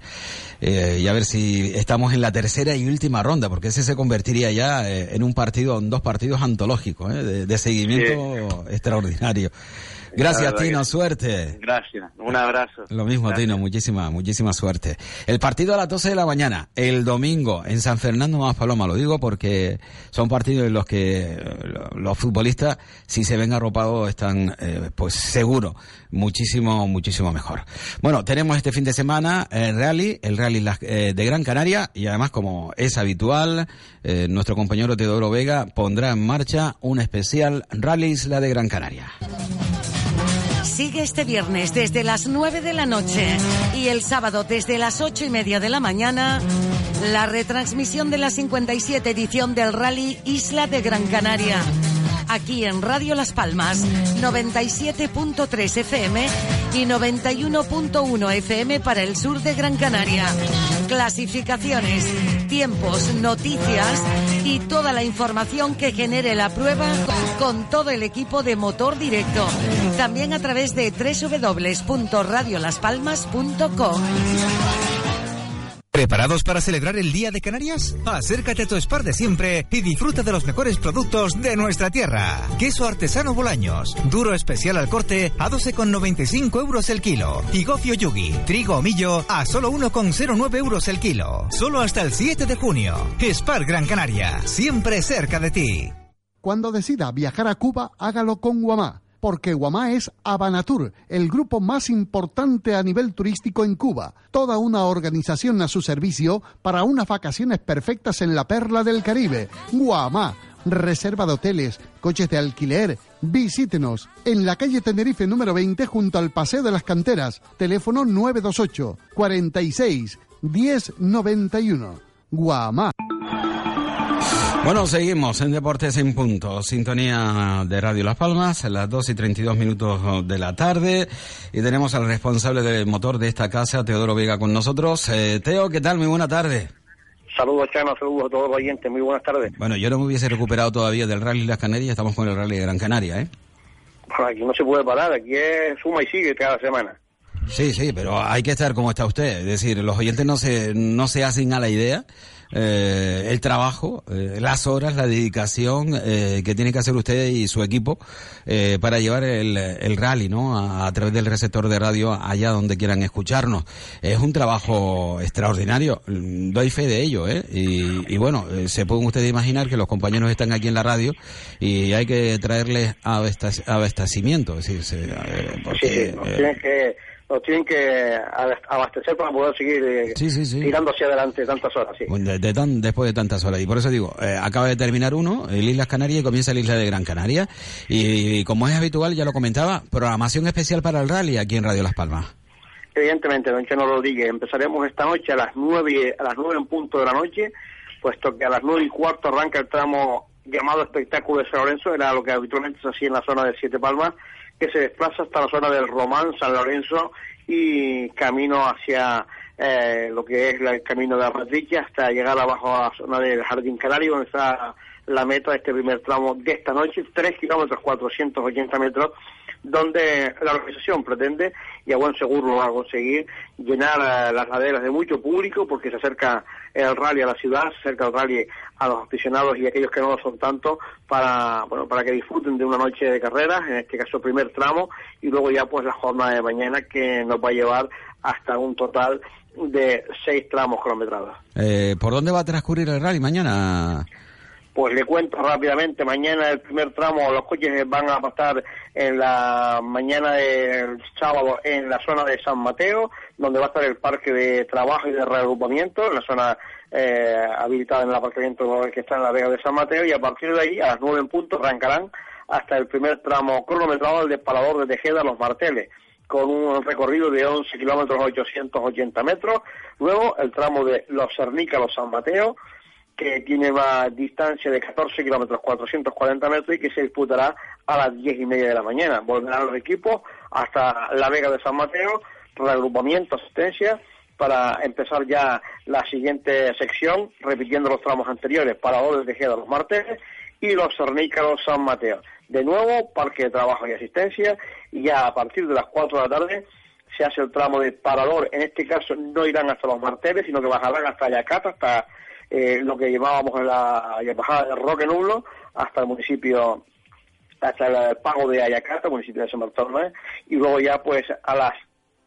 eh, y a ver si estamos en la tercera y última ronda, porque ese se convertiría ya eh, en un partido, en dos partidos antológicos, ¿eh? de, de seguimiento sí. extraordinario. Gracias, Tino, que... suerte. Gracias, un abrazo. Lo mismo, gracias. Tino, muchísima, muchísima suerte. El partido a las doce de la mañana, el domingo, en San Fernando más Paloma, lo digo porque son partidos en los que los futbolistas, si se ven arropados, están, eh, pues, seguro, muchísimo, muchísimo mejor. Bueno, tenemos este fin de semana el rally, el rally eh, de Gran Canaria, y además, como es habitual, eh, nuestro compañero Teodoro Vega pondrá en marcha un especial Rally Isla de Gran Canaria. Sigue este viernes desde las nueve de la noche y el sábado desde las ocho y media de la mañana la retransmisión de la cincuenta y siete edición del Rally Isla de Gran Canaria, aquí en Radio Las Palmas, noventa y siete punto tres F M y noventa y uno punto uno F M para el sur de Gran Canaria. Clasificaciones, tiempos, noticias y toda la información que genere la prueba con todo el equipo de Motor Directo. También a través de doble u doble u doble u punto radio las palmas punto com. ¿Preparados para celebrar el Día de Canarias? Acércate a tu Spar de siempre y disfruta de los mejores productos de nuestra tierra. Queso artesano Bolaños, duro especial al corte a doce con noventa y cinco euros el kilo. Y gofio Yugi, trigo o millo a solo uno con nueve euros el kilo. Solo hasta el siete de junio. Spar Gran Canaria, siempre cerca de ti. Cuando decida viajar a Cuba, hágalo con Guamá, porque Guamá es Habanatur, el grupo más importante a nivel turístico en Cuba. Toda una organización a su servicio para unas vacaciones perfectas en la perla del Caribe. Guamá, reserva de hoteles, coches de alquiler. Visítenos en la calle Tenerife número veinte junto al Paseo de las Canteras. Teléfono nueve dos ocho cuarenta y seis diez noventa y uno. Guamá. Bueno, seguimos en Deportes en Punto, sintonía de Radio Las Palmas, a las dos y treinta y dos minutos de la tarde, y tenemos al responsable del motor de esta casa, Teodoro Vega, con nosotros. Eh, Teo, ¿qué tal? Muy buena tarde. Saludos, Chano, saludos a todos los oyentes, muy buenas tardes. Bueno, yo no me hubiese recuperado todavía del Rally Las Canarias, estamos con el Rally de Gran Canaria, ¿eh? Bueno, aquí no se puede parar, aquí es suma y sigue cada semana. Sí, sí, pero hay que estar como está usted, es decir, los oyentes no se, no se hacen a la idea... Eh, el trabajo, eh, las horas, la dedicación eh, que tiene que hacer usted y su equipo eh, para llevar el, el rally, ¿no? A, a través del receptor de radio allá donde quieran escucharnos. Es un trabajo extraordinario, doy fe de ello, ¿eh? Y, y bueno, eh, se pueden ustedes imaginar que los compañeros están aquí en la radio y hay que traerles abastecimiento, es decir, se, eh, porque, sí, nos eh, tienen que, nos tienen que abastecer para poder seguir eh, sí, sí, sí. tirando hacia adelante tantas horas, sí. Bueno, de, de tan, después de tantas horas, y por eso digo, eh, acaba de terminar uno, el Islas Canarias, y comienza el Isla de Gran Canaria, y, y como es habitual, ya lo comentaba, programación especial para el rally aquí en Radio Las Palmas. Evidentemente, don Chano Rodríguez, empezaremos esta noche a las nueve, a las nueve en punto de la noche, puesto que a las nueve y cuarto arranca el tramo llamado Espectáculo de San Lorenzo, era lo que habitualmente se hacía en la zona de Siete Palmas, que se desplaza hasta la zona del Román, San Lorenzo, y camino hacia eh, lo que es el camino de la Patricia, hasta llegar abajo a la zona del Jardín Canario, donde está la meta de este primer tramo de esta noche, tres kilómetros cuatrocientos ochenta metros, donde la organización pretende, y a buen seguro lo va a conseguir, llenar eh, las laderas de mucho público, porque se acerca el rally a la ciudad, se acerca el rally a los aficionados y a aquellos que no lo son tanto, para bueno para que disfruten de una noche de carreras, en este caso primer tramo, y luego ya pues la jornada de mañana, que nos va a llevar hasta un total de seis tramos cronometrados. Eh, ¿Por dónde va a transcurrir el rally mañana? Pues le cuento rápidamente, mañana el primer tramo, los coches van a pasar en la mañana del sábado en la zona de San Mateo, donde va a estar el parque de trabajo y de reagrupamiento, en la zona eh, habilitada en el aparcamiento que está en la Vega de San Mateo, y a partir de ahí, a las nueve en punto, arrancarán hasta el primer tramo cronometrado del Despalador de Tejeda a Los Marteles, con un recorrido de once kilómetros ochocientos ochenta metros, luego el tramo de Los Cernica a Los San Mateo, que tiene una distancia de catorce kilómetros cuatrocientos cuarenta metros y que se disputará a las diez y media de la mañana. Volverán los equipos hasta la Vega de San Mateo, reagrupamiento, asistencia, para empezar ya la siguiente sección, repitiendo los tramos anteriores, para Paradores de Tejeda los martes y Los Cernícalos San Mateo. De nuevo, parque de trabajo y asistencia, y ya a partir de las cuatro de la tarde se hace el tramo de Parador. En este caso no irán hasta Los Marteles, sino que bajarán hasta Yacata, hasta... Eh, lo que llevábamos en la bajada de Roque Nublo hasta el municipio, hasta el pago de Ayacata, municipio de San Bartolomé, y luego ya pues a las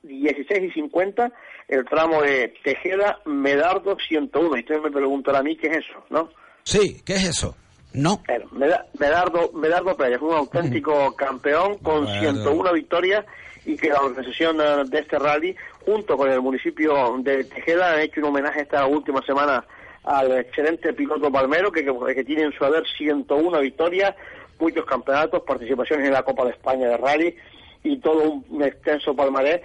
dieciséis y cincuenta el tramo de Tejeda Medardo ciento uno. Y ustedes me preguntarán a mí qué es eso, ¿no? Sí, ¿qué es eso? No. Bueno, Medardo, Medardo Pérez, un auténtico campeón con ciento una victorias, y que la organización de este rally junto con el municipio de Tejeda han hecho un homenaje esta última semana al excelente piloto palmero, que, que, que tiene en su haber ciento una victorias, muchos campeonatos, participaciones en la Copa de España de Rally y todo un extenso palmarés,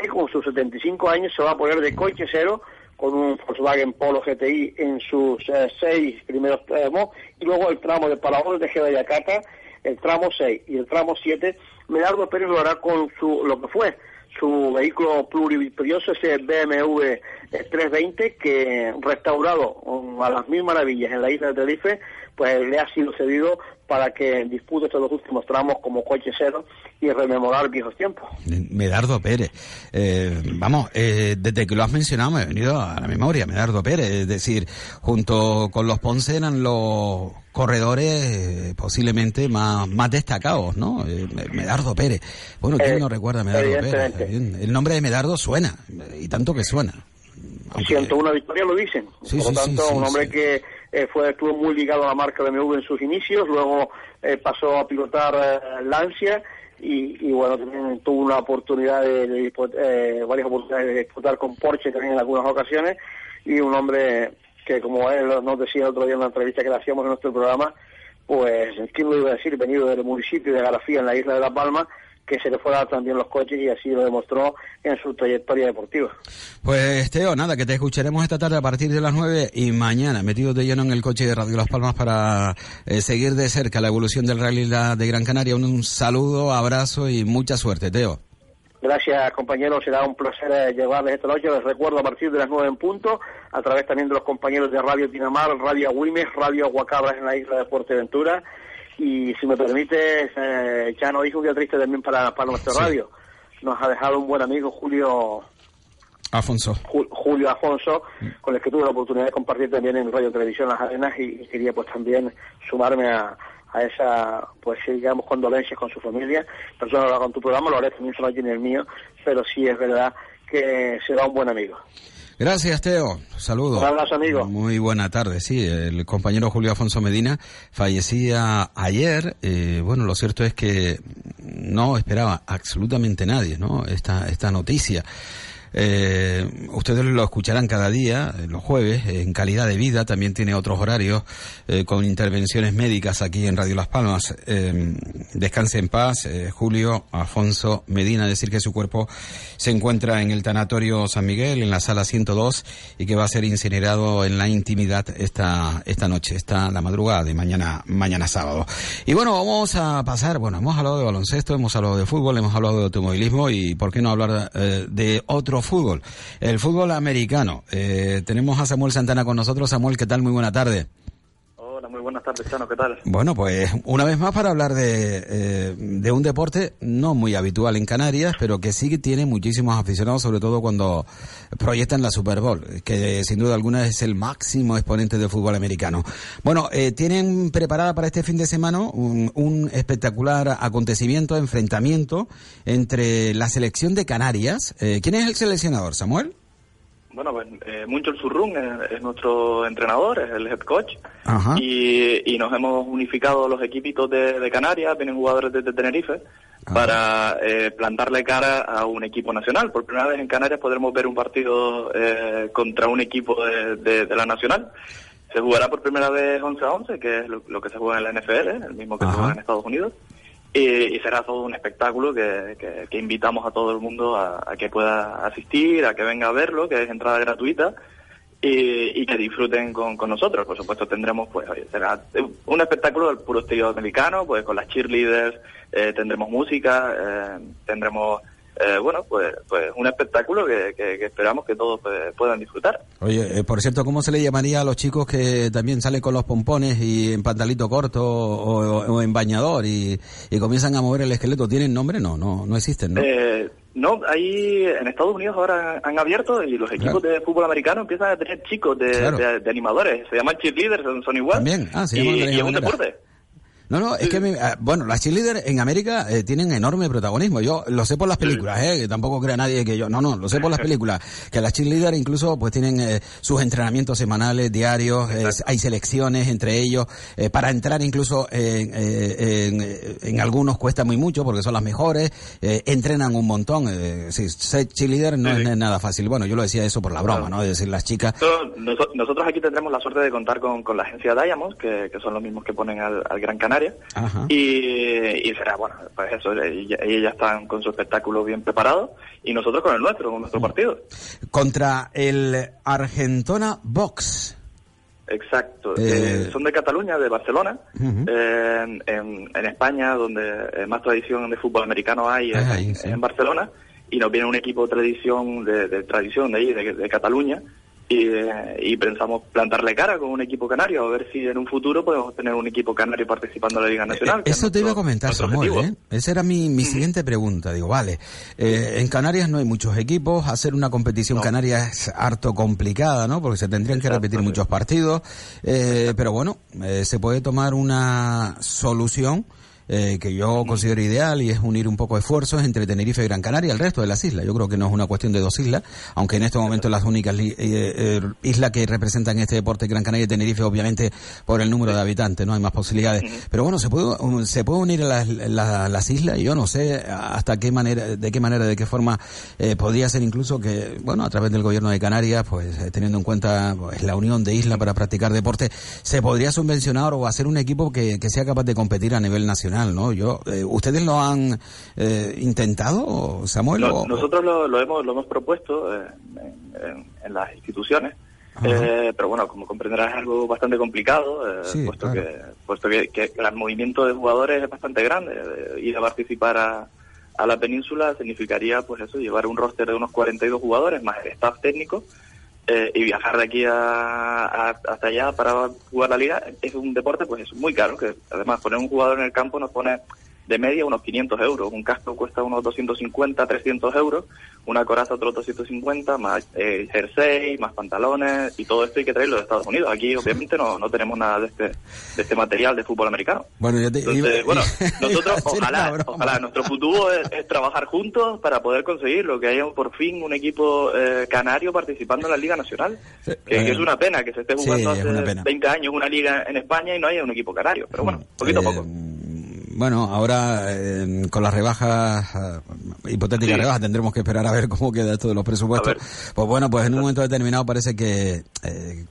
que con sus setenta y cinco años se va a poner de coche cero con un Volkswagen Polo G T I en sus eh, seis primeros tramos, y luego el tramo de Paradores de Tejeda y Yacata, el tramo seis y el tramo siete, Medardo Pérez lo hará con su, lo que fue su vehículo plurivictorioso, ese B M W trescientos veinte, que restaurado a las mil maravillas en la isla de Tenerife, pues le ha sido cedido para que dispute estos dos últimos tramos como coche cero y rememorar viejos tiempos. Medardo Pérez, eh, vamos, eh, desde que lo has mencionado me he venido a la memoria, Medardo Pérez, es decir, junto con los Ponce eran los corredores eh, posiblemente más, más destacados, ¿no? Eh, Medardo Pérez, bueno, ¿quién eh, no recuerda a Medardo Pérez? El nombre de Medardo suena, y tanto que suena. Aunque... ciento una victoria lo dicen, sí, por lo sí, tanto sí, sí, un hombre sí. que eh, fue estuvo muy ligado a la marca B M W en sus inicios, luego eh, pasó a pilotar eh, Lancia y, y bueno, también tuvo una oportunidad de, de eh, varias oportunidades de disputar con Porsche también en algunas ocasiones, y un hombre que, como él nos decía el otro día en la entrevista que le hacíamos en nuestro programa, pues quién lo iba a decir, venido del municipio de Garafía en la isla de La Palma, que se le fuera también los coches, y así lo demostró en su trayectoria deportiva. Pues Teo, nada, que te escucharemos esta tarde a partir de las nueve y mañana, metido de lleno en el coche de Radio Las Palmas para eh, seguir de cerca la evolución del rally de Gran Canaria. Un, un saludo, abrazo y mucha suerte, Teo. Gracias, compañeros, será un placer llevarles esta noche. Les recuerdo, a partir de las nueve en punto, a través también de los compañeros de Radio Pinamar, Radio Agüimes, Radio Aguacabras en la isla de Fuerteventura. Y si me permites, eh, Chano, hijo, que triste también para, para nuestra sí. radio. Nos ha dejado un buen amigo, Julio Afonso. Ju- Julio Afonso, mm. con el que tuve la oportunidad de compartir también en Radio Televisión Las Arenas, y, y quería pues también sumarme a, a esa, pues digamos, condolencias con su familia. Pero yo no lo hago en tu programa, lo haré también solo aquí en el mío, pero sí es verdad que será un buen amigo. Gracias, Teo. Saludos. Un abrazo, amigo. Muy buena tarde. Sí, el compañero Julio Afonso Medina fallecía ayer. Eh, bueno, lo cierto es que no esperaba absolutamente nadie, ¿no? Esta, esta noticia. Eh, ustedes lo escucharán cada día, los jueves, en Calidad de Vida. También tiene otros horarios eh, con intervenciones médicas aquí en Radio Las Palmas. Eh, descanse en paz, eh, Julio Afonso Medina. Decir que su cuerpo se encuentra en el tanatorio San Miguel, en la sala ciento dos, y que va a ser incinerado en la intimidad esta esta noche, esta la madrugada de mañana mañana sábado. Y bueno, vamos a pasar, bueno, hemos hablado de baloncesto, hemos hablado de fútbol, hemos hablado de automovilismo, y por qué no hablar eh, de otro fútbol, el fútbol americano. Eh, tenemos a Samuel Santana con nosotros. Samuel, ¿qué tal? Muy buena tarde. Hola, muy buenas tardes, Chano, ¿qué tal? Bueno, pues una vez más para hablar de, eh, de un deporte no muy habitual en Canarias, pero que sí que tiene muchísimos aficionados, sobre todo cuando proyectan la Super Bowl, que sin duda alguna es el máximo exponente del fútbol americano. Bueno, eh, tienen preparada para este fin de semana un, un espectacular acontecimiento, enfrentamiento entre la selección de Canarias. Eh, ¿quién es el seleccionador, Samuel? bueno, pues eh, Muncho el Zurrún es, es nuestro entrenador, es el head coach. Ajá. Y, y nos hemos unificado los equipitos de, de Canarias, vienen jugadores desde de Tenerife. Ajá. Para eh, plantarle cara a un equipo nacional. Por primera vez en Canarias podremos ver un partido eh, contra un equipo de, de, de la nacional. Se jugará por primera vez once a once, que es lo, lo que se juega en la N F L, el mismo que Ajá. se juega en Estados Unidos. Y, y será todo un espectáculo que, que, que invitamos a todo el mundo a, a que pueda asistir, a que venga a verlo, que es entrada gratuita, y, y que disfruten con, con nosotros. Por supuesto tendremos, pues, oye, será un espectáculo del puro estilo americano, pues con las cheerleaders, eh, tendremos música, eh, tendremos... Eh, bueno, pues pues un espectáculo que, que, que esperamos que todos pues, puedan disfrutar. Oye, eh, por cierto, ¿cómo se le llamaría a los chicos que también salen con los pompones y en pantalito corto o, o, o en bañador y, y comienzan a mover el esqueleto? ¿Tienen nombre? No, no, no existen, ¿no? Eh, no, ahí en Estados Unidos ahora han, han abierto y los equipos claro. de fútbol americano empiezan a tener chicos de, claro. de, de animadores. Se llaman cheerleaders, son, son igual. También, ah, se llaman y, de la y es un deporte. No, no, es que, me, bueno, las cheerleaders en América eh, tienen enorme protagonismo. Yo lo sé por las películas, eh, que tampoco crea nadie que yo... No, no, lo sé por las películas. Que las cheerleaders incluso pues tienen eh, sus entrenamientos semanales, diarios, eh, hay selecciones entre ellos. Eh, para entrar incluso en, en, en, en algunos cuesta muy mucho porque son las mejores, eh, entrenan un montón. Eh, sí, ser cheerleader no sí. es nada fácil. Bueno, yo lo decía eso por la broma, ¿no? Es decir, las chicas... Nosotros, nosotros aquí tendremos la suerte de contar con, con la agencia Diamond, que, que son los mismos que ponen al, al Gran Canaria. Y, y será, bueno, pues eso, ellas ya están con su espectáculo bien preparado y nosotros con el nuestro, con nuestro partido. Contra el Argentona Vox. Exacto, eh... Eh, son de Cataluña, de Barcelona, uh-huh. eh, en, en, en España, donde más tradición de fútbol americano hay, ah, es, ahí, sí. es en Barcelona, y nos viene un equipo de tradición de, de tradición de ahí, de, de Cataluña. Y, y pensamos plantarle cara con un equipo canario, a ver si en un futuro podemos tener un equipo canario participando en la Liga Nacional. Eh, eso nuestro, te iba a comentar, Samuel, ¿eh? Esa era mi, mi siguiente pregunta. Digo, vale, eh, en Canarias no hay muchos equipos, hacer una competición no. canaria es harto complicada, ¿no? Porque se tendrían que repetir muchos partidos, eh, pero bueno, eh, se puede tomar una solución Eh, que yo considero ideal, y es unir un poco de esfuerzos entre Tenerife y Gran Canaria y el resto de las islas. Yo creo que no es una cuestión de dos islas, aunque en este momento las únicas li- eh, eh, islas que representan este deporte, Gran Canaria y Tenerife, obviamente por el número de habitantes, no hay más posibilidades. Pero bueno, se puede un, se puede unir las, las, las islas, y yo no sé hasta qué manera, de qué manera, de qué forma eh, podría ser incluso que, bueno, a través del gobierno de Canarias, pues eh, teniendo en cuenta pues, la unión de islas para practicar deporte, se podría subvencionar o hacer un equipo que, que sea capaz de competir a nivel nacional, ¿no? Yo, eh, ¿ustedes lo han eh, intentado, Samuel? Lo, nosotros lo, lo hemos lo hemos propuesto eh, en, en las instituciones, eh, pero bueno, como comprenderás, es algo bastante complicado, eh, sí, puesto, claro. que, puesto que, que el movimiento de jugadores es bastante grande. Eh, ir a participar a, a la península significaría, pues eso, llevar un roster de unos cuarenta y dos jugadores, más el staff técnico, eh, y viajar de aquí a, a, hasta allá para jugar la liga. Es un deporte pues es muy caro, que además poner un jugador en el campo nos pone de media unos quinientos euros, un casco cuesta unos doscientos cincuenta, trescientos euros, una coraza otros doscientos cincuenta, más eh, jersey, más pantalones, y todo esto hay que traerlo de Estados Unidos. Aquí obviamente no no tenemos nada de este de este material de fútbol americano. Bueno, yo te, Entonces, iba, bueno nosotros iba ojalá, ojalá nuestro futuro es, es trabajar juntos para poder conseguirlo, que haya por fin un equipo eh, canario participando en la Liga Nacional, sí, que, bueno. que es una pena que se esté jugando sí, hace es veinte años una liga en España y no haya un equipo canario, pero bueno, poquito eh, a poco. Bueno, ahora eh, con las rebajas, eh, hipotéticas sí. rebajas, tendremos que esperar a ver cómo queda esto de los presupuestos. Pues bueno, pues en un momento determinado parece que... Eh,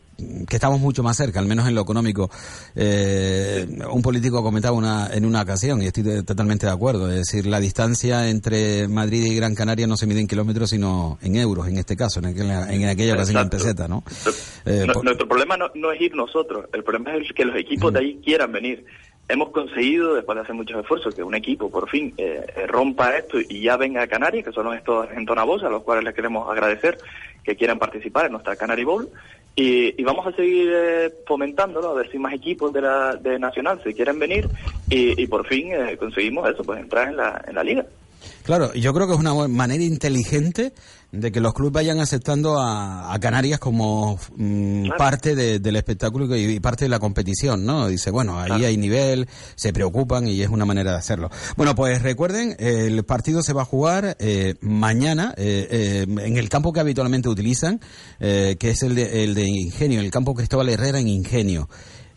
que estamos mucho más cerca, al menos en lo económico. Eh, un político comentaba una, en una ocasión, y estoy de, totalmente de acuerdo, es decir, la distancia entre Madrid y Gran Canaria no se mide en kilómetros, sino en euros, en este caso, en, aquel, en aquella ocasión en peseta, ¿no? Eh, no por... Nuestro problema no, no es ir nosotros, el problema es que los equipos de ahí quieran venir. Hemos conseguido, después de hacer muchos esfuerzos, que un equipo por fin eh, rompa esto y ya venga a Canarias, que son estos Argentona Vox, a los cuales les queremos agradecer que quieran participar en nuestra Canary Bowl. Y, y vamos a seguir eh, fomentándolo, a ver si más equipos de la de Nacional se quieren venir y, y por fin eh, conseguimos eso, pues entrar en la en la liga. Claro, yo creo que es una manera inteligente de que los clubes vayan aceptando a, a Canarias como mm, claro. parte de, del espectáculo y, y parte de la competición, ¿no? Dice, bueno, ahí claro. hay nivel, se preocupan y es una manera de hacerlo. Bueno, pues recuerden, el partido se va a jugar eh, mañana eh, eh, en el campo que habitualmente utilizan, eh, que es el de, el de Ingenio, el campo Cristóbal Herrera en Ingenio.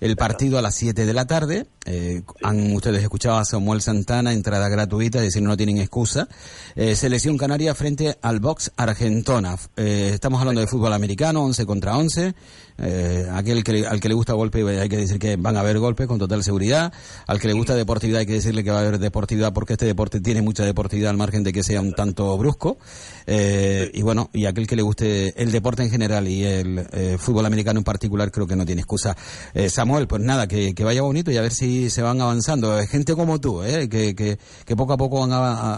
El partido a las siete de la tarde, eh, han ustedes escuchado a Samuel Santana, entrada gratuita, es decir, no tienen excusa. Eh, Selección Canaria frente al Vox Argentona. Eh, estamos hablando de fútbol americano, once contra once. Eh, aquel que, al que le gusta golpe hay que decir que van a haber golpes con total seguridad. Al que le gusta deportividad hay que decirle que va a haber deportividad porque este deporte tiene mucha deportividad al margen de que sea un tanto brusco. Eh, y bueno, y aquel que le guste el deporte en general y el eh, fútbol americano en particular creo que no tiene excusa. Eh, Samuel Pues nada, que, que vaya bonito y a ver si se van avanzando. Gente como tú, ¿eh? que, que, que poco a poco van a, a,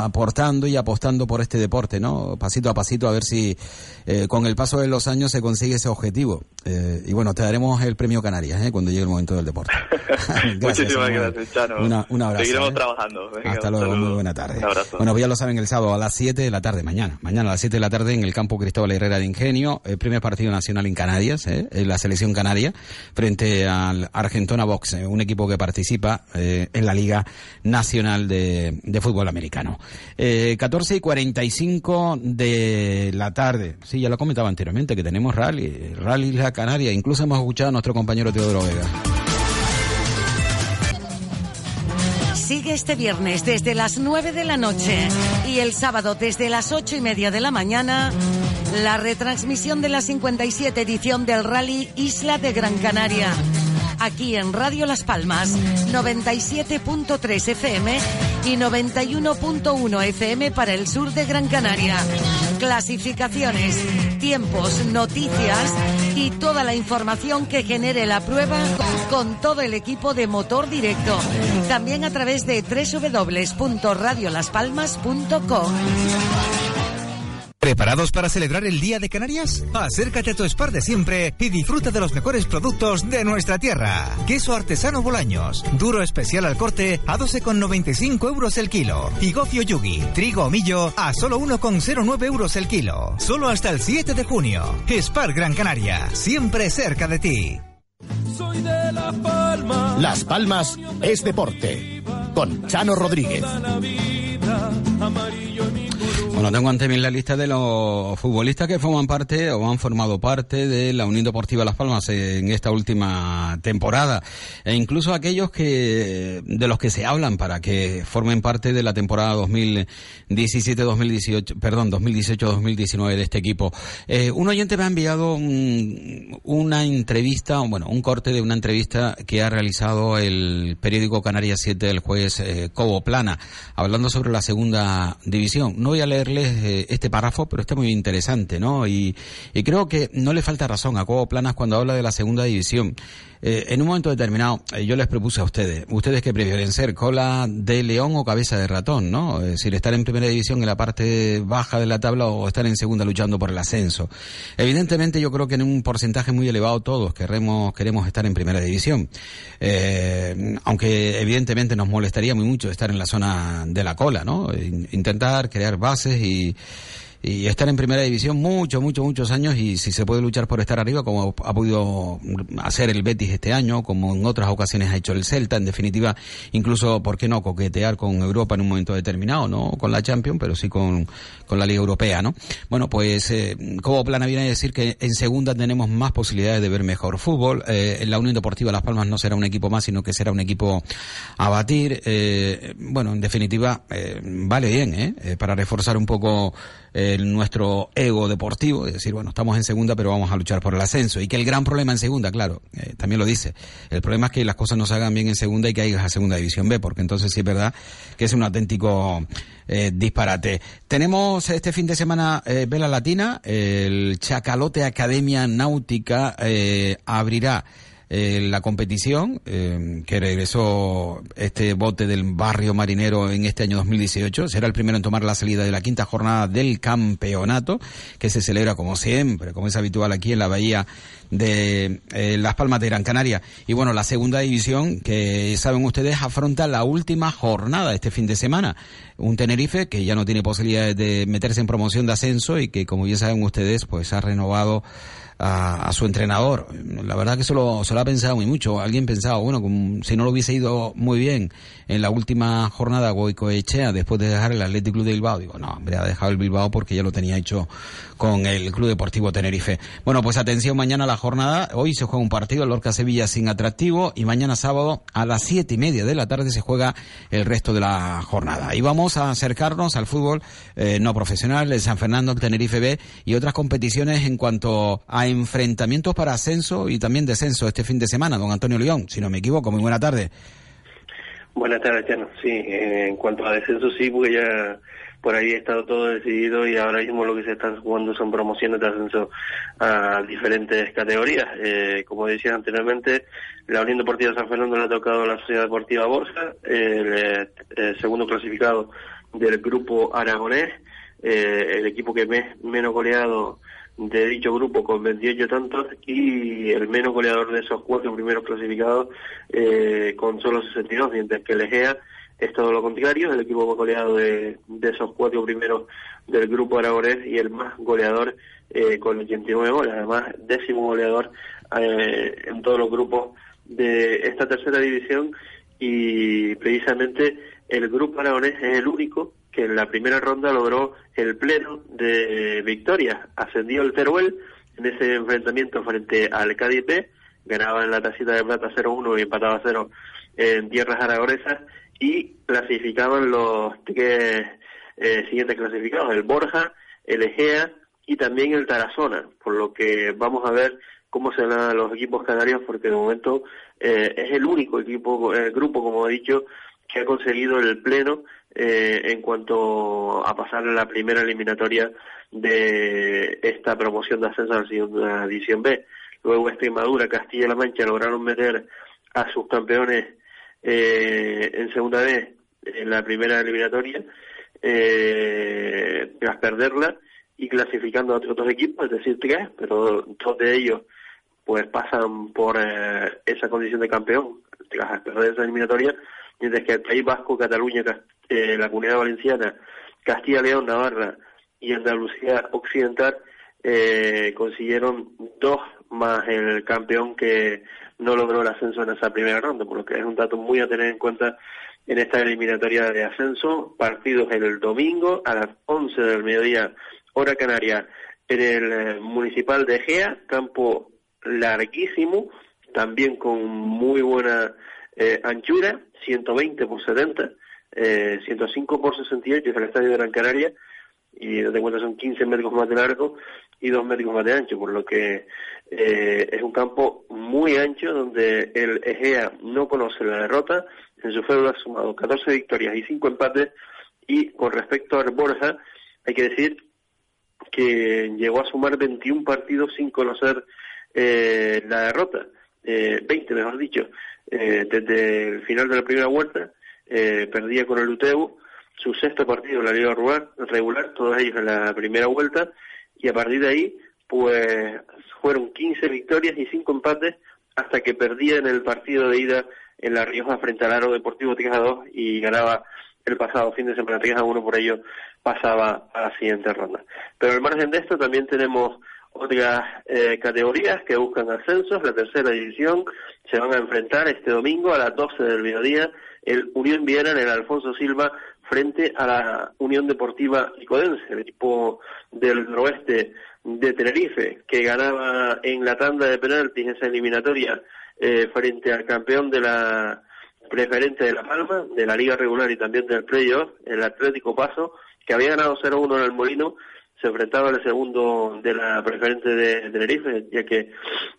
a, aportando y apostando por este deporte, ¿no? Pasito a pasito, a ver si eh, con el paso de los años se consigue ese objetivo. Eh, y bueno, te daremos el premio Canarias, ¿eh? Cuando llegue el momento del deporte. Gracias, muchísimas gracias, Chano. Una, un abrazo. Seguiremos ¿eh? trabajando. Venga, hasta luego, saludo. Muy buena tarde. Un abrazo. Bueno, pues ya lo saben, el sábado a las siete de la tarde, mañana. Mañana a las siete de la tarde en el campo Cristóbal Herrera de Ingenio, el primer partido nacional en Canarias, ¿eh? En la selección canaria, frente al Argentona Vox, un equipo que participa eh, en la Liga Nacional de, de Fútbol Americano. Eh, catorce y cuarenta y cinco de la tarde. Sí, ya lo comentaba anteriormente, que tenemos rally, rally La Canaria. Incluso hemos escuchado a nuestro compañero Teodoro Vega. Sigue este viernes desde las nueve de la noche y el sábado desde las ocho y media de la mañana la retransmisión de la cincuenta y siete edición del Rally Isla de Gran Canaria. Aquí en Radio Las Palmas, noventa y siete punto tres F M y noventa y uno punto uno F M para el sur de Gran Canaria. Clasificaciones, tiempos, noticias y toda la información que genere la prueba con todo el equipo de Motor Directo. También a través de doble u doble u doble u punto radio las palmas punto com. ¿Preparados para celebrar el Día de Canarias? Acércate a tu Spar de siempre y disfruta de los mejores productos de nuestra tierra. Queso artesano Bolaños, duro especial al corte a doce con noventa y cinco euros el kilo. Y gofio yugi, trigo o millo a solo uno con cero nueve euros el kilo. Solo hasta el siete de junio. Spar Gran Canaria, siempre cerca de ti. Soy de Las Palmas. Las Palmas es deporte. Con Chano Rodríguez. Bueno, tengo ante mí la lista de los futbolistas que forman parte o han formado parte de la Unión Deportiva Las Palmas en esta última temporada, e incluso aquellos que de los que se hablan para que formen parte de la temporada dos mil diecisiete dos mil dieciocho, perdón, dos mil dieciocho dos mil diecinueve de este equipo. Eh, un oyente me ha enviado un, una entrevista, bueno, un corte de una entrevista que ha realizado el periódico Canarias siete el juez eh, Cobo Plana, hablando sobre la segunda división. No voy a leer este párrafo, pero está muy interesante, ¿no? Y, y creo que no le falta razón a Cobo Planas cuando habla de la segunda división. Eh, en un momento determinado, eh, yo les propuse a ustedes, ustedes que prefieren ser cola de león o cabeza de ratón, ¿no? Es decir, estar en primera división en la parte baja de la tabla o estar en segunda luchando por el ascenso. Evidentemente, yo creo que en un porcentaje muy elevado todos queremos, queremos estar en primera división. Eh, aunque evidentemente nos molestaría muy mucho estar en la zona de la cola, ¿no? Intentar crear bases y y estar en primera división muchos, muchos, muchos años, y si se puede luchar por estar arriba, como ha podido hacer el Betis este año, como en otras ocasiones ha hecho el Celta, en definitiva, incluso, ¿por qué no?, coquetear con Europa en un momento determinado, no con la Champions, pero sí con, con la Liga Europea, ¿no? Bueno, pues eh, Cobo Plana viene a decir que en segunda tenemos más posibilidades de ver mejor fútbol, eh, la Unión Deportiva Las Palmas no será un equipo más, sino que será un equipo a batir, eh, bueno, en definitiva, eh, vale bien, ¿eh? eh, para reforzar un poco El, nuestro ego deportivo, es decir, bueno, estamos en segunda pero vamos a luchar por el ascenso, y que el gran problema en segunda, claro, eh, también lo dice, el problema es que las cosas no se hagan bien en segunda y que haya segunda división B, porque entonces sí es verdad que es un auténtico eh, disparate. Tenemos este fin de semana eh, Vela Latina, el Chacalote Academia Náutica eh, abrirá eh, la competición, eh, que regresó este bote del barrio marinero en este año dos mil dieciocho. Será el primero en tomar la salida de la quinta jornada del campeonato, que se celebra como siempre, como es habitual aquí en la bahía de eh, Las Palmas de Gran Canaria. Y bueno, la segunda división, que saben ustedes, afronta la última jornada este fin de semana. Un Tenerife que ya no tiene posibilidades de meterse en promoción de ascenso y que, como bien saben ustedes, pues ha renovado a, a su entrenador. La verdad que se lo, se lo ha pensado muy mucho. Alguien pensaba, bueno, como, si no lo hubiese ido muy bien en la última jornada Goicoechea, después de dejar el Athletic Club de Bilbao, digo, no, hombre, ha dejado el Bilbao porque ya lo tenía hecho con el Club Deportivo Tenerife. Bueno, pues atención, mañana a la jornada. Hoy se juega un partido, Lorca-Sevilla, sin atractivo, y mañana sábado a las siete y media de la tarde se juega el resto de la jornada. Y vamos a acercarnos al fútbol eh, no profesional, el San Fernando, el Tenerife B y otras competiciones en cuanto a enfrentamientos para ascenso y también descenso este fin de semana. Don Antonio León, si no me equivoco, muy buena tarde. Buenas tardes, Chano. Sí, en cuanto a descenso sí, porque ya por ahí ha estado todo decidido y ahora mismo lo que se están jugando son promociones de ascenso a diferentes categorías. Eh, como decía anteriormente, la Unión Deportiva San Fernando le ha tocado a la Sociedad Deportiva Borja, el, el segundo clasificado del grupo aragonés, eh, el equipo que me, menos goleado de dicho grupo con veintiocho tantos, y el menos goleador de esos cuatro primeros clasificados eh, con solo sesenta y dos, mientras que el Egea es todo lo contrario, el equipo más goleado de, de esos cuatro primeros del grupo aragonés y el más goleador eh, con ochenta y nueve goles, además décimo goleador eh, en todos los grupos de esta tercera división. Y precisamente el grupo aragonés es el único que en la primera ronda logró el pleno de victorias. Ascendió el Teruel en ese enfrentamiento frente al Cádiz B, ganaba en la tacita de plata cero uno y empataba cero en tierras aragonesas, y clasificaban los tres eh, siguientes clasificados, el Borja, el Egea y también el Tarazona, por lo que vamos a ver cómo se dan los equipos canarios, porque de momento eh, es el único equipo, el grupo, como he dicho, que ha conseguido el pleno eh, en cuanto a pasar a la primera eliminatoria de esta promoción de ascenso a la segunda división B. Luego Extremadura, Castilla y La Mancha lograron meter a sus campeones eh, en segunda B en la primera eliminatoria eh, tras perderla y clasificando a otros dos equipos, es decir, tres, pero dos de ellos pues pasan por eh, esa condición de campeón tras perder esa eliminatoria, mientras que el País Vasco, Cataluña, Cast- eh, la Comunidad Valenciana, Castilla y León, Navarra y Andalucía Occidental eh, consiguieron dos más el campeón que no logró el ascenso en esa primera ronda, por lo que es un dato muy a tener en cuenta en esta eliminatoria de ascenso. Partidos el domingo a las once del mediodía, hora canaria, en el municipal de Egea, campo larguísimo, también con muy buena eh, anchura, ciento veinte por setenta, eh, ciento cinco por sesenta y ocho es el estadio de Gran Canaria, y no te cuento, son quince metros más de largo y dos metros más de ancho, por lo que eh, es un campo muy ancho donde el Egea no conoce la derrota. En su feudo ha sumado catorce victorias y cinco empates, y con respecto al Borja hay que decir que llegó a sumar veintiún partidos sin conocer eh, la derrota, eh, veinte mejor dicho. Eh, desde el final de la primera vuelta eh, perdía con el Utebo su sexto partido en la liga regular, todos ellos en la primera vuelta, y a partir de ahí pues fueron quince victorias y cinco empates hasta que perdía en el partido de ida en La Rioja frente al Aro Deportivo tres a dos y ganaba el pasado fin de semana tres a uno, por ello pasaba a la siguiente ronda. Pero al margen de esto también tenemos otras eh, categorías que buscan ascensos. La tercera división se van a enfrentar este domingo a las doce del mediodía el Unión Viera en el Alfonso Silva frente a la Unión Deportiva Licodense, el equipo del noroeste de Tenerife, que ganaba en la tanda de penaltis esa eliminatoria eh, frente al campeón de la preferente de La Palma, de la liga regular y también del playoff, el Atlético Paso, que había ganado cero uno en el Molino. Se enfrentaba al segundo de la preferente de Tenerife, ya que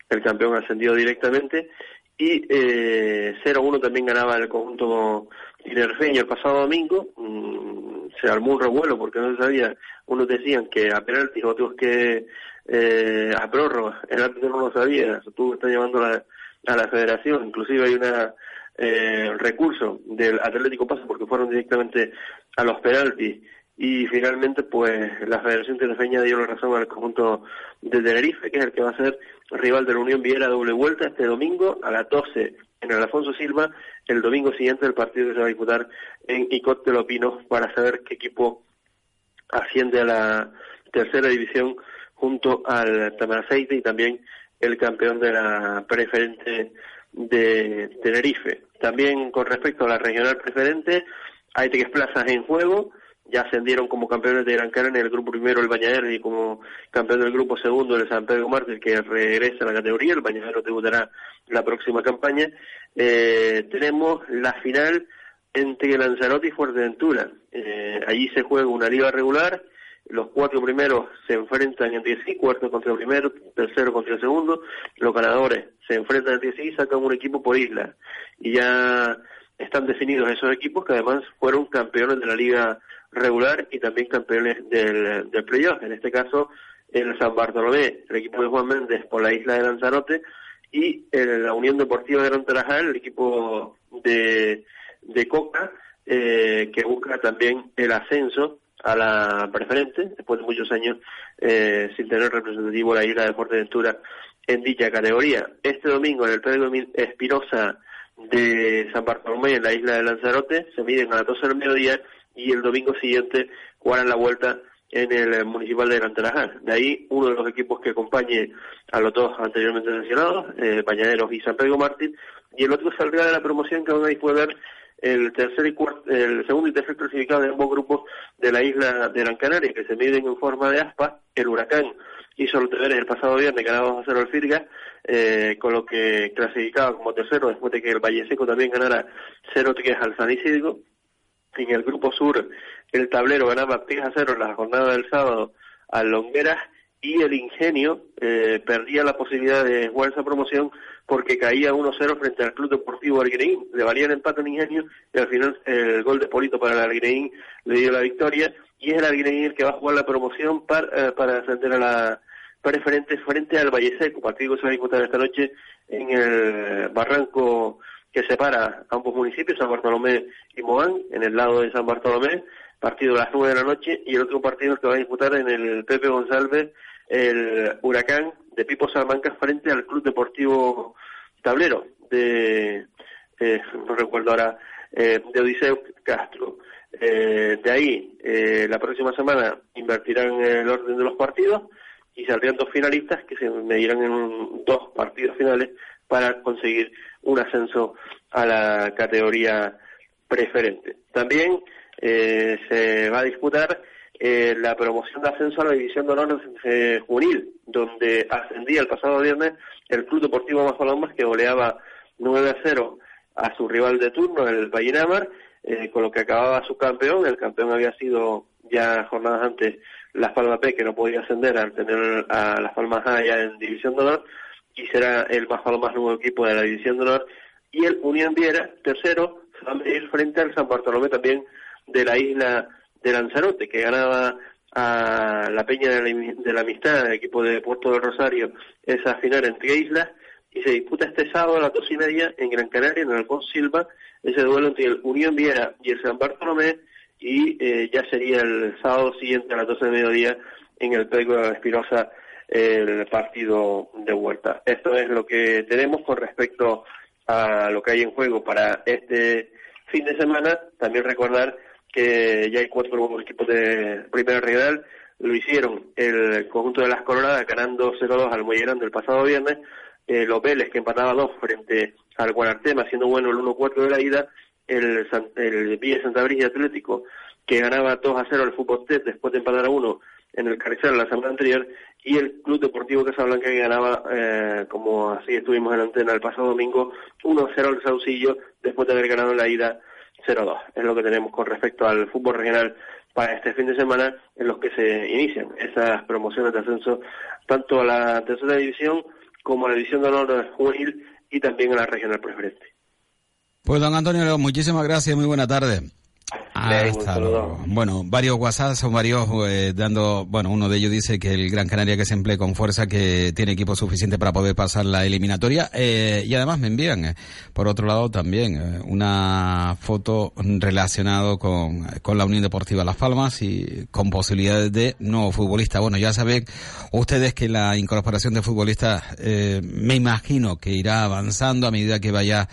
el campeón ascendió directamente, y eh, cero uno también ganaba el conjunto tinerfeño el pasado domingo. Mm, se armó un revuelo porque no se sabía, unos decían que a penaltis, otros que eh, a prórroga, el árbitro no lo sabía, tú estás llevando la, a la federación. Inclusive hay una eh, recurso del Atlético Paso porque fueron directamente a los penaltis. Y finalmente, pues, la Federación Tinerfeña dio la razón al conjunto de Tenerife, que es el que va a ser rival de la Unión Viera doble vuelta este domingo a las doce en el Alfonso Silva. El domingo siguiente el partido que se va a disputar en Icot de los Pinos para saber qué equipo asciende a la tercera división junto al Tamaraceite y también el campeón de la preferente de Tenerife. También con respecto a la regional preferente, hay tres plazas en juego. Ya ascendieron como campeones de Gran Canaria el grupo primero el Bañadero y como campeón del grupo segundo el San Pedro Mártir, que regresa a la categoría. El Bañadero debutará la próxima campaña. Eh, tenemos la final entre Lanzarote y Fuerteventura. Eh, allí se juega una liga regular. Los cuatro primeros se enfrentan entre sí, cuarto contra el primero, tercero contra el segundo. Los ganadores se enfrentan entre sí y sacan un equipo por isla. Y ya están definidos esos equipos que además fueron campeones de la liga regular y también campeones del, del playoff. En este caso, el San Bartolomé, el equipo de Juan Méndez por la isla de Lanzarote, y el, la Unión Deportiva de Gran Tarajal, el equipo de, de Coca, eh, que busca también el ascenso a la preferente, después de muchos años eh, sin tener representativo la isla de Fuerteventura en dicha categoría. Este domingo, en el Pedro Espinosa de San Bartolomé, en la isla de Lanzarote, se miden a las doce del mediodía, y el domingo siguiente jugarán la vuelta en el Municipal de Gran Tarajal. De ahí, uno de los equipos que acompañe a los dos anteriormente mencionados, eh, Bañaderos y San Pedro Martín, y el otro saldrá de la promoción que van a disputar el tercer y cuarto, el segundo y tercer clasificado de ambos grupos de la isla de Gran Canaria, que se miden en forma de aspa. El Huracán hizo los deberes el pasado viernes, ganaba dos a cero al Firga, eh, con lo que clasificaba como tercero, después de que el Valle Seco también ganara cero tres al San Isidro. En el grupo sur, el Tablero ganaba tres a cero en la jornada del sábado al Longueras, y el Ingenio eh, perdía la posibilidad de jugar esa promoción porque caía uno cero frente al Club Deportivo Arguineín. Le valía el empate al Ingenio y al final el gol de Polito para el Arguineín le dio la victoria, y es el Arguineín el que va a jugar la promoción para, eh, para ascender a la preferente frente al Valle Seco, partido que se va a disputar esta noche en el barranco que separa ambos municipios, San Bartolomé y Mogán, en el lado de San Bartolomé, partido a las nueve de la noche, y el otro partido que va a disputar en el Pepe González, el Huracán de Pipo Salamanca frente al Club Deportivo Tablero de, eh, no recuerdo ahora, eh, de Odiseo Castro. Eh, de ahí, eh, la próxima semana invertirán el orden de los partidos y saldrían dos finalistas que se medirán en un, dos partidos finales para conseguir un ascenso a la categoría preferente. También eh, se va a disputar eh, la promoción de ascenso a la división de honor eh, juvenil, donde ascendía el pasado viernes el Club Deportivo Mazalomas, que goleaba nueve a cero a su rival de turno, el Vallinamar, eh, con lo que acababa su campeón. El campeón había sido ya jornadas antes Las Palmas P, que no podía ascender al tener a Las Palmas A ya en división de honor, y será el más o más nuevo equipo de la división de honor. Y el Unión Viera, tercero, se va a medir frente al San Bartolomé, también de la isla de Lanzarote, que ganaba a la Peña de la, de la Amistad, el equipo de Puerto del Rosario, esa final entre islas, y se disputa este sábado a las dos y media en Gran Canaria, en el Alfonso Silva, ese duelo entre el Unión Viera y el San Bartolomé, y eh, ya sería el sábado siguiente a las doce de mediodía en el Pedro de Espinosa el partido de vuelta. Esto es lo que tenemos con respecto a lo que hay en juego para este fin de semana. También recordar que ya hay cuatro equipos de primera regional. Lo hicieron el conjunto de las Coloradas ganando cero dos al Mollerando el pasado viernes, eh, los Vélez que empataba dos frente al Guanartema, siendo bueno el uno cuatro de la ida, el, el Villa Santa Brígida Atlético que ganaba dos a cero al Fútbol T después de empatar a uno en el Carrizal la semana anterior, y el Club Deportivo Casablanca que ganaba, eh, como así estuvimos en la antena el pasado domingo, uno cero al Saucillo después de haber ganado la ida cero dos. Es lo que tenemos con respecto al fútbol regional para este fin de semana, en los que se inician esas promociones de ascenso tanto a la tercera división como a la división de honor juvenil y también a la regional preferente. Pues don Antonio, muchísimas gracias, muy buena tarde. Ahí está. Bueno, varios WhatsApp son varios eh, dando, bueno, uno de ellos dice que el Gran Canaria que se emplee con fuerza, que tiene equipo suficiente para poder pasar la eliminatoria, eh, y además me envían, eh, por otro lado también, eh, una foto relacionado con, con la Unión Deportiva Las Palmas y con posibilidades de nuevo futbolista. Bueno, ya saben ustedes que la incorporación de futbolistas, eh, me imagino que irá avanzando a medida que vaya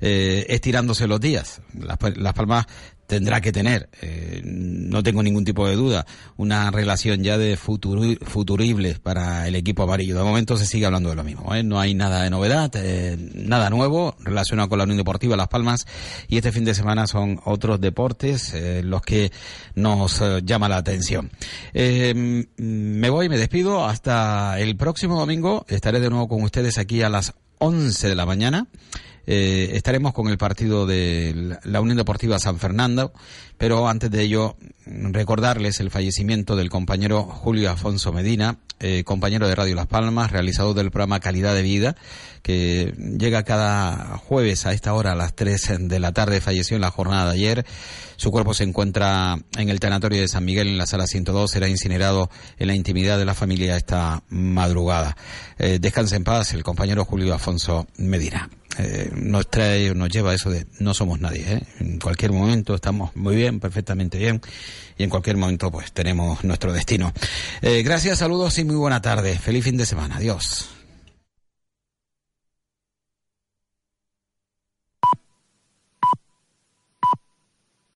eh, estirándose los días. Las, Las Palmas tendrá que tener, eh, no tengo ningún tipo de duda, una relación ya de futuri- futuribles para el equipo amarillo. De momento se sigue hablando de lo mismo, ¿eh? No hay nada de novedad, eh, nada nuevo relacionado con la Unión Deportiva Las Palmas, y este fin de semana son otros deportes eh, los que nos eh, llama la atención. Eh, me voy, me despido, hasta el próximo domingo. Estaré de nuevo con ustedes aquí a las once de la mañana. Eh, estaremos con el partido de la Unión Deportiva San Fernando, pero antes de ello recordarles el fallecimiento del compañero Julio Afonso Medina, eh, compañero de Radio Las Palmas, realizador del programa Calidad de Vida, que llega cada jueves a esta hora, a las tres de la tarde. Falleció en la jornada de ayer. Su cuerpo se encuentra en el tanatorio de San Miguel, en la sala ciento dos. Será incinerado en la intimidad de la familia esta madrugada. Eh, descanse en paz el compañero Julio Afonso Medina. Eh, nos trae, nos lleva eso de no somos nadie, ¿eh? En cualquier momento estamos muy bien, perfectamente bien, y en cualquier momento pues tenemos nuestro destino. Eh, gracias, saludos y muy buena tarde. Feliz fin de semana. Adiós.